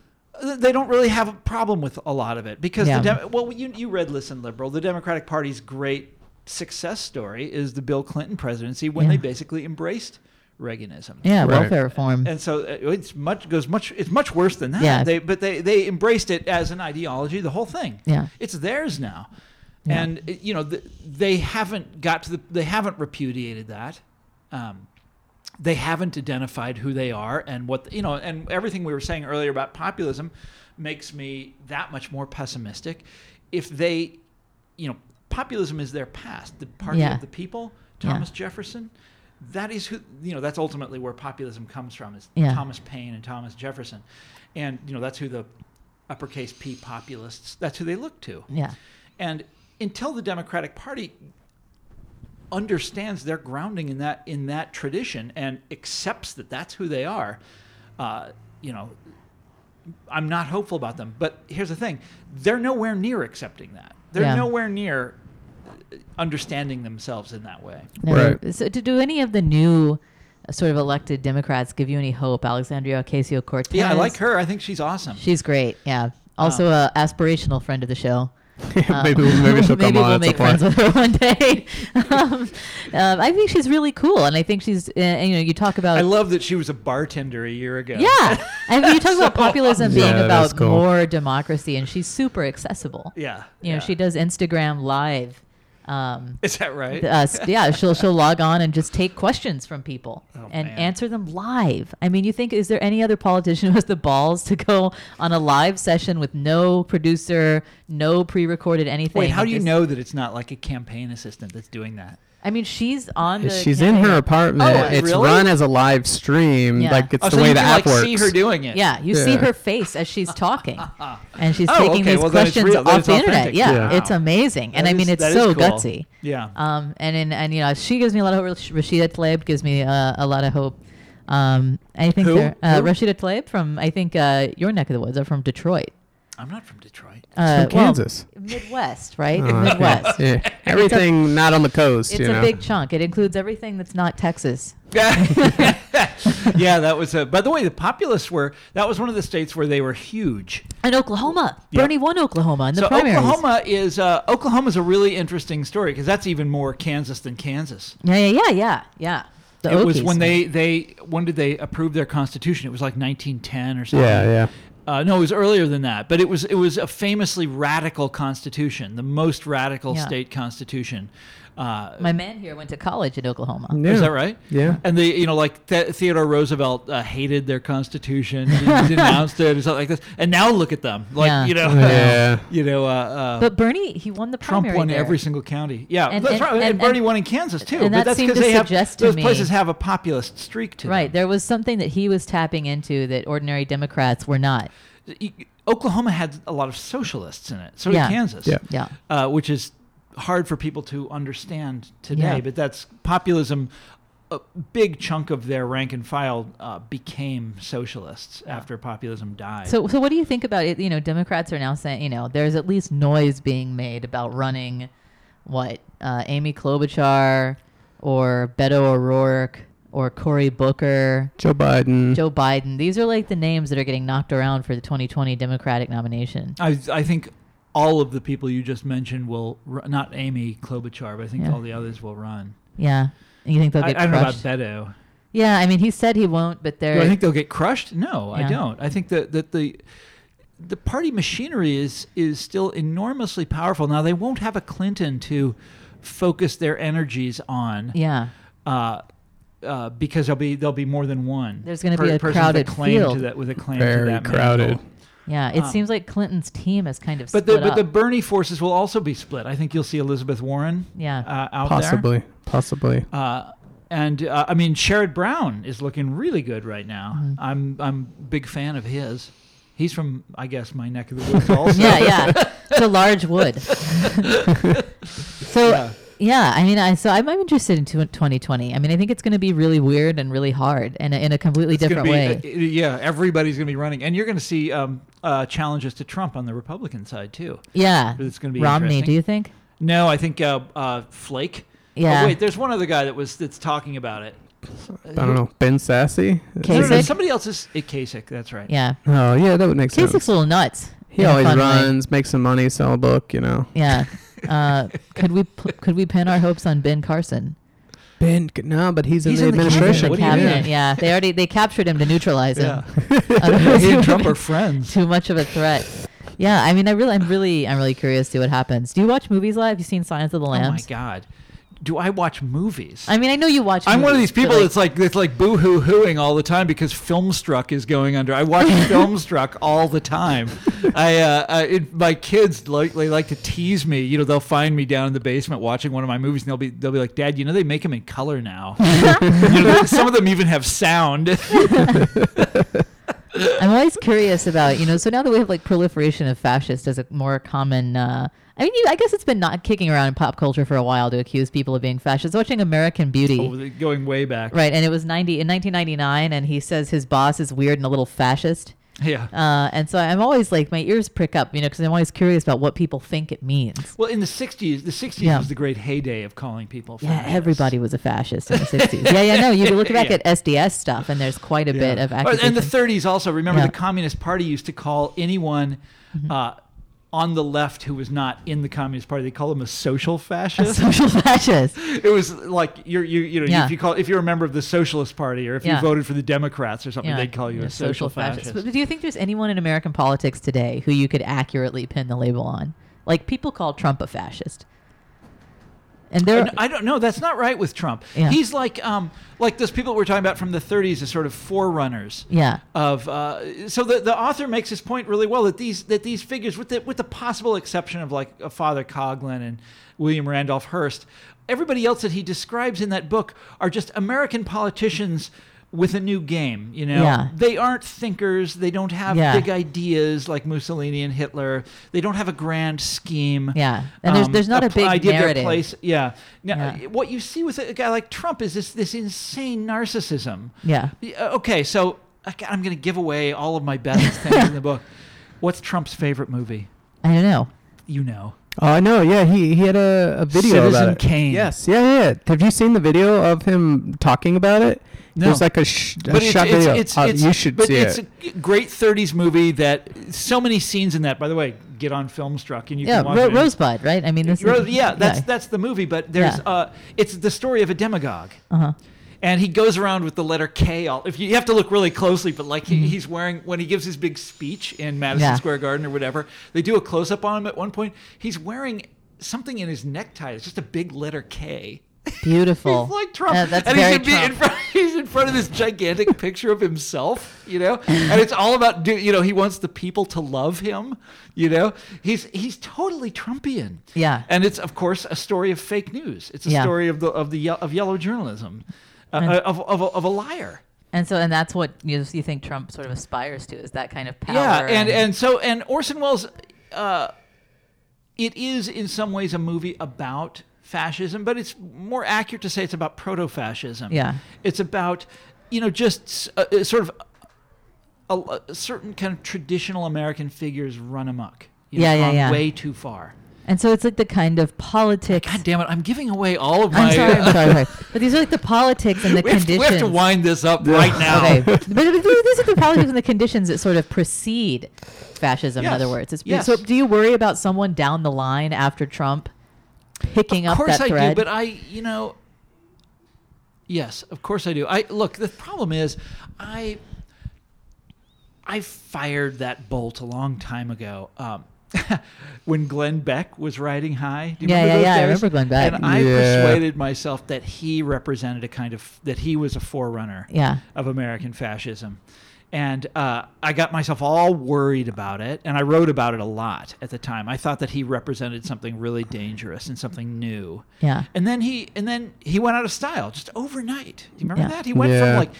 They don't really have a problem with a lot of it because you read Listen Liberal. The Democratic Party's great success story is the Bill Clinton presidency when they basically embraced Reaganism. Yeah, welfare reform. And so it's much worse than that. Yeah. But they embraced it as an ideology, the whole thing. Yeah. It's theirs now. Yeah. And you know, they haven't repudiated that. They haven't identified who they are and what, you know, and everything we were saying earlier about populism makes me that much more pessimistic. If they, you know, populism is their past. The party of the people, Thomas Jefferson, that is who, you know, that's ultimately where populism comes from is Thomas Paine and Thomas Jefferson. And, you know, that's who the uppercase P populists. That's who they look to. Yeah. And until the Democratic Party understands their grounding in that tradition and accepts that that's who they are, you know, I'm not hopeful about them. But here's the thing. They're nowhere near accepting that. They're nowhere near understanding themselves in that way. No, right. So do any of the new sort of elected Democrats give you any hope? Alexandria Ocasio-Cortez? Yeah, I like her. I think she's awesome. She's great, yeah. Also an aspirational friend of the show. maybe she'll come on. We'll make friends with her one day. I think she's really cool, and I think she's. You know, you talk about. I love that she was a bartender a year ago. Yeah, and you talk about populism being about more democracy, and she's super accessible. Yeah, you know, she does Instagram Live. Is that right? Yeah, she'll log on and just take questions from people answer them live. I mean, you think, is there any other politician who has the balls to go on a live session with no producer, no pre-recorded anything? Wait, how do you know that it's not like a campaign assistant that's doing that? I mean, she's on the She's campaign. In her apartment. Oh, it's really? Run as a live stream. Yeah. Like, it's the way the app works. You see her doing it. Yeah, you see her face as she's talking. And she's taking these questions off the internet. Yeah, it's amazing. And I mean, it's so gutsy. Yeah. And you know, she gives me a lot of hope. Rashida Tlaib gives me a lot of hope. I think Who? Rashida Tlaib from, I think, your neck of the woods. They're from Detroit. I'm not from Detroit. From Kansas. Well, Midwest, right? Midwest. Yeah. Everything not on the coast. It's a big chunk. It includes everything that's not Texas. Yeah, that was a. By the way, the populists were. That was one of the states where they were huge. And Oklahoma, Bernie won Oklahoma in the primaries. Oklahoma's a really interesting story because that's even more Kansas than Kansas. Yeah. The Okies, was when when did they approve their constitution? It was like 1910 or something. Yeah. No, it was earlier than that, but it was a famously radical constitution, the most radical state constitution. My man here went to college in Oklahoma. Yeah. Is that right? Yeah. And they, you know, like Theodore Roosevelt hated their constitution, and denounced it, and stuff like this. And now look at them, like But Bernie, he won the primary. Trump won every single county. Yeah, that's right. And Bernie won in Kansas too. And but that's because those places have a populist streak to them. Right. There was something that he was tapping into that ordinary Democrats were not. Oklahoma had a lot of socialists in it. So did Kansas. Yeah. Which is hard for people to understand today, but that's populism. A big chunk of their rank and file became socialists after populism died. So what do you think about it? You know, Democrats are now saying, you know, there's at least noise being made about running Amy Klobuchar or Beto O'Rourke or Cory Booker, Joe Biden. These are like the names that are getting knocked around for the 2020 Democratic nomination. I think all of the people you just mentioned will not Amy Klobuchar, but I think all the others will run. Yeah, you think they'll get crushed? I don't know about Beto. Yeah, I mean, he said he won't, but they're. Do I think they'll get crushed? No, I don't. I think that the party machinery is still enormously powerful. Now they won't have a Clinton to focus their energies on. Yeah. Because there'll be more than one. There's going to be a crowded field with a claim to that. Very crowded. Yeah, it seems like Clinton's team is kind of split up. But the Bernie forces will also be split. I think you'll see Elizabeth Warren out there. Possibly. And I mean, Sherrod Brown is looking really good right now. Mm-hmm. I'm a big fan of his. He's from, I guess, my neck of the woods also. Yeah. It's a large wood. Yeah, I mean, I'm interested in 2020. I mean, I think it's going to be really weird and really hard, and in a completely different way. Everybody's going to be running, and you're going to see challenges to Trump on the Republican side too. Yeah, it's going to be Romney. Do you think? No, I think Flake. Yeah. Oh, wait, there's one other guy that's talking about it. I don't know. Ben Sasse. Kasich. No, somebody else is Kasich. That's right. Yeah. Oh yeah, that would make sense. Kasich's a little nuts. He always runs, makes some money, sell a book. You know. Yeah. Could we pin our hopes on Ben Carson? No, but he's in the administration cabinet. Yeah, they captured him to neutralize him. He and Trump are friends. Too much of a threat. Yeah, I mean, I'm really curious to see what happens. Do you watch movies live? Have you seen Silence of the Lambs? Oh my God. Do I watch movies? I mean, I know you watch movies. I'm one of these people that's like boo-hoo-hooing all the time because Filmstruck is going under. I watch Filmstruck all the time. My kids like to tease me. You know, they'll find me down in the basement watching one of my movies, and they'll be like, "Dad, you know they make them in color now. You know, some of them even have sound." I'm always curious about, you know, so now that we have like proliferation of fascists as a more common, I mean, I guess it's been not kicking around in pop culture for a while to accuse people of being fascists. Watching American Beauty. Oh, going way back. Right. And it was in 1999. And he says his boss is weird and a little fascist. Yeah. And so I'm always like, my ears prick up, you know, because I'm always curious about what people think it means. Well, in the 60s, was the great heyday of calling people fascists. Yeah, everybody was a fascist in the 60s. No, you look back at SDS stuff, and there's quite a bit of activism. And the 30s also. Remember, the Communist Party used to call anyone on the left who was not in the Communist Party, they call them a social fascist. A social fascist. It was like you know, if you're a member of the Socialist Party or if you voted for the Democrats or something, they'd call you a social fascist. But do you think there's anyone in American politics today who you could accurately pin the label on? Like people call Trump a fascist. And I don't know. That's not right with Trump. Yeah. He's like those people we're talking about from the 30s as sort of forerunners. Yeah. Of so the author makes his point really well that these figures, with the possible exception of like Father Coughlin and William Randolph Hearst, everybody else that he describes in that book are just American politicians with a new game, you know? Yeah. They aren't thinkers. They don't have big ideas like Mussolini and Hitler. They don't have a grand scheme. Yeah. And there's not a big idea narrative. Of their place. Yeah. Now, what you see with a guy like Trump is this insane narcissism. Yeah. Okay, so I'm going to give away all of my best things in the book. What's Trump's favorite movie? I don't know. You know. Oh, I know. Yeah, he had a video Citizen about it. Kane. Yes. Yeah. Have you seen the video of him talking about it? No. There's like a shot video. You should see it. It's a great 30s movie that so many scenes in that. By the way, get on Filmstruck and you can watch it. Rosebud, right? I mean, that's the movie. But there's it's the story of a demagogue. Uh-huh. And he goes around with the letter K. If you have to look really closely, but like he's wearing, when he gives his big speech in Madison Square Garden or whatever, they do a close-up on him at one point. He's wearing something in his necktie. It's just a big letter K. Beautiful. He's like Trump. That's and very Trump. He's in front of this gigantic picture of himself, you know? And it's all about, you know, he wants the people to love him, you know? He's totally Trumpian. Yeah. And it's, of course, a story of fake news. It's a story of yellow journalism, of a liar. And so, and that's what you think Trump sort of aspires to, is that kind of power. Yeah, and Orson Welles, it is in some ways a movie about fascism, but it's more accurate to say it's about proto-fascism. Yeah. It's about, you know, just sort of a certain kind of traditional American figures run amok. Way too far. And so it's like the kind of politics. God damn it! I'm giving away all of my. I'm sorry. But these are like the politics and the conditions. We have to wind this up right now. Okay. But these are the politics and the conditions that sort of precede fascism. Yes. In other words, so do you worry about someone down the line after Trump picking up that thread? Of course I do, but yes, of course I do. Look, the problem is, I fired that bolt a long time ago. When Glenn Beck was riding high. Do you remember those days? I remember Glenn Beck. And I persuaded myself that he represented that he was a forerunner of American fascism. And I got myself all worried about it, and I wrote about it a lot at the time. I thought that he represented something really dangerous and something new. Yeah. And then he went out of style just overnight. Do you remember that? He went from like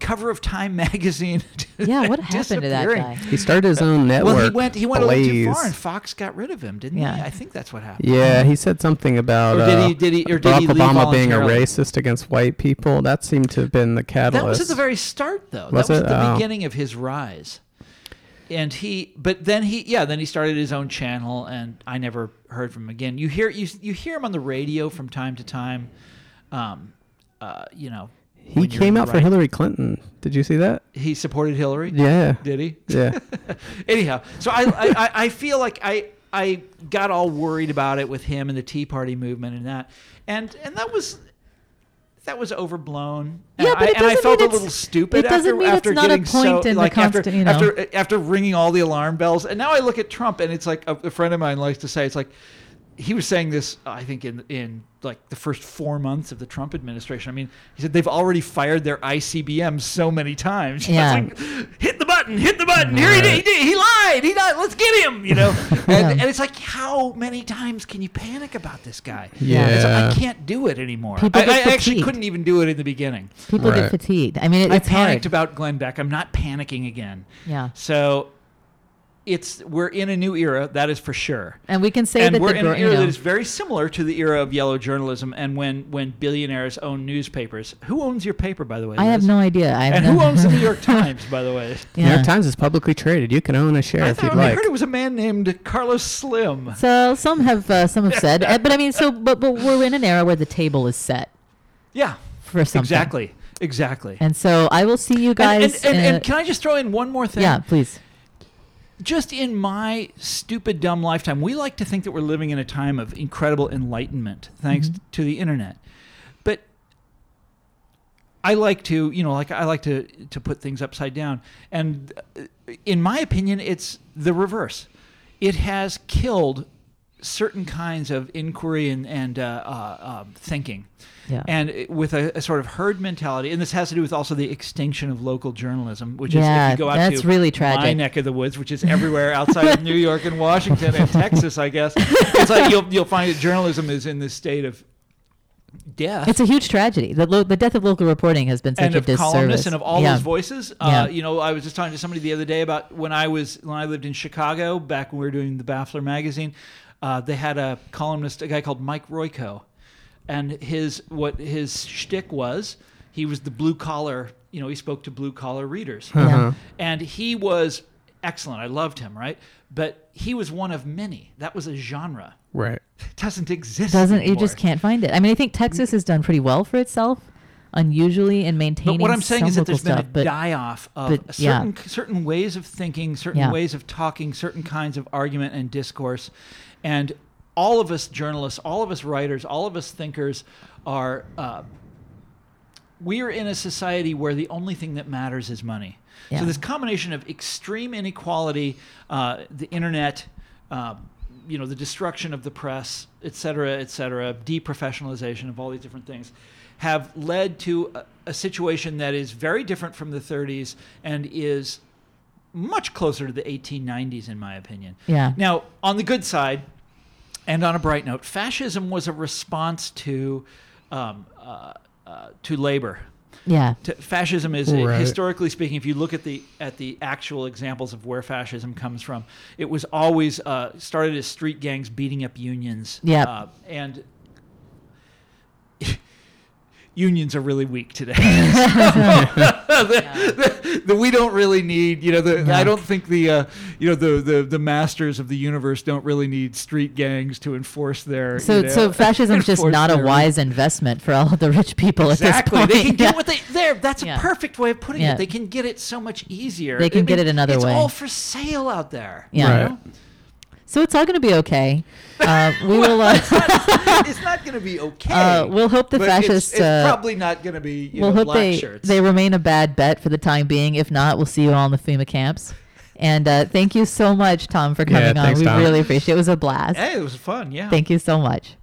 cover of Time magazine to what happened to that guy? He started his own network. Well, he went a little too far, and Fox got rid of him, didn't he? I think that's what happened. Yeah, he said something about did he Obama being a racist against white people. That seemed to have been the catalyst. That was at the very start, though. That was at the beginning of his rise, and then he started his own channel, and I never heard from him again. You hear him on the radio from time to time. You know, he came out for Hillary Clinton. Did you see that? He supported Hillary. Yeah. Did he? Yeah. Anyhow, so I feel like I got all worried about it with him and the Tea Party movement and that, and that was. That was overblown, and I felt a little stupid. It doesn't mean it's not a point in the conversation. After ringing all the alarm bells, and now I look at Trump, and it's like a friend of mine likes to say, it's like he was saying this. I think in like the first 4 months of the Trump administration. I mean, he said they've already fired their ICBMs so many times. Yeah. It's like, hit the button. button, hit the button. Here he did. He lied. He died. Let's get him, you know. And it's like, how many times can you panic about this guy? Yeah. It's like, I can't do it anymore. I actually couldn't even do it in the beginning. People get fatigued. I mean, it's I panicked about Glenn Beck. I'm not panicking again. Yeah. So we're in a new era, that is for sure. And we can say that we're in an era that is very similar to the era of yellow journalism and when billionaires own newspapers. Who owns your paper, by the way? I have no idea. And who owns the New York Times, by the way? The New York Times is publicly traded. You can own a share if you'd like. I heard it was a man named Carlos Slim. So some have said, but I mean, but we're in an era where the table is set. Yeah. For something. Exactly. And so I will see you guys. And can I just throw in one more thing? Yeah, please. Just in my stupid, dumb lifetime, we like to think that we're living in a time of incredible enlightenment, thanks to the internet. But I like to, I like to put things upside down. And in my opinion, it's the reverse. It has killed certain kinds of inquiry and thinking. Yeah. And with a sort of herd mentality, and this has to do with also the extinction of local journalism, which is if you go out to really my neck of the woods, which is everywhere outside of New York and Washington and Texas, I guess. It's like you'll find that journalism is in this state of death. It's a huge tragedy. The death of local reporting has been such a disservice. And of columnists and of all those voices. I was just talking to somebody the other day about when I lived in Chicago, back when we were doing The Baffler magazine, they had a columnist, a guy called Mike Royko. And his shtick was, he was the blue collar. He spoke to blue collar readers, and he was excellent. I loved him, right? But he was one of many. That was a genre, right? It doesn't exist. Anymore. You just can't find it. I mean, I think Texas has done pretty well for itself, unusually, in maintaining. But what I'm saying is that there's been a die off of certain ways of thinking, certain ways of talking, certain kinds of argument and discourse, and. All of us journalists, all of us writers, all of us thinkers are, we're in a society where the only thing that matters is money. Yeah. So this combination of extreme inequality, the internet, the destruction of the press, et cetera, deprofessionalization of all these different things have led to a situation that is very different from the 30s and is much closer to the 1890s, in my opinion. Yeah. Now, on the good side, and on a bright note, fascism was a response to labor. Yeah. Fascism is historically speaking, if you look at the actual examples of where fascism comes from, it was always started as street gangs beating up unions. Yeah. And unions are really weak today. We don't really need, I don't think the masters of the universe don't really need street gangs to enforce their. So fascism's just not a wise investment for all of the rich people at this point. Exactly, they can get what there. That's a perfect way of putting it. They can get it so much easier. They can get it another way. It's all for sale out there. Yeah. Right. So it's all going to be okay. We will. It's not going to be okay. We'll hope the fascists. It's probably not going to be. They remain a bad bet for the time being. If not, we'll see you all in the FEMA camps. And thank you so much, Tom, for coming on. Thanks, Tom. Really appreciate it. It was a blast. Hey, it was fun. Yeah. Thank you so much.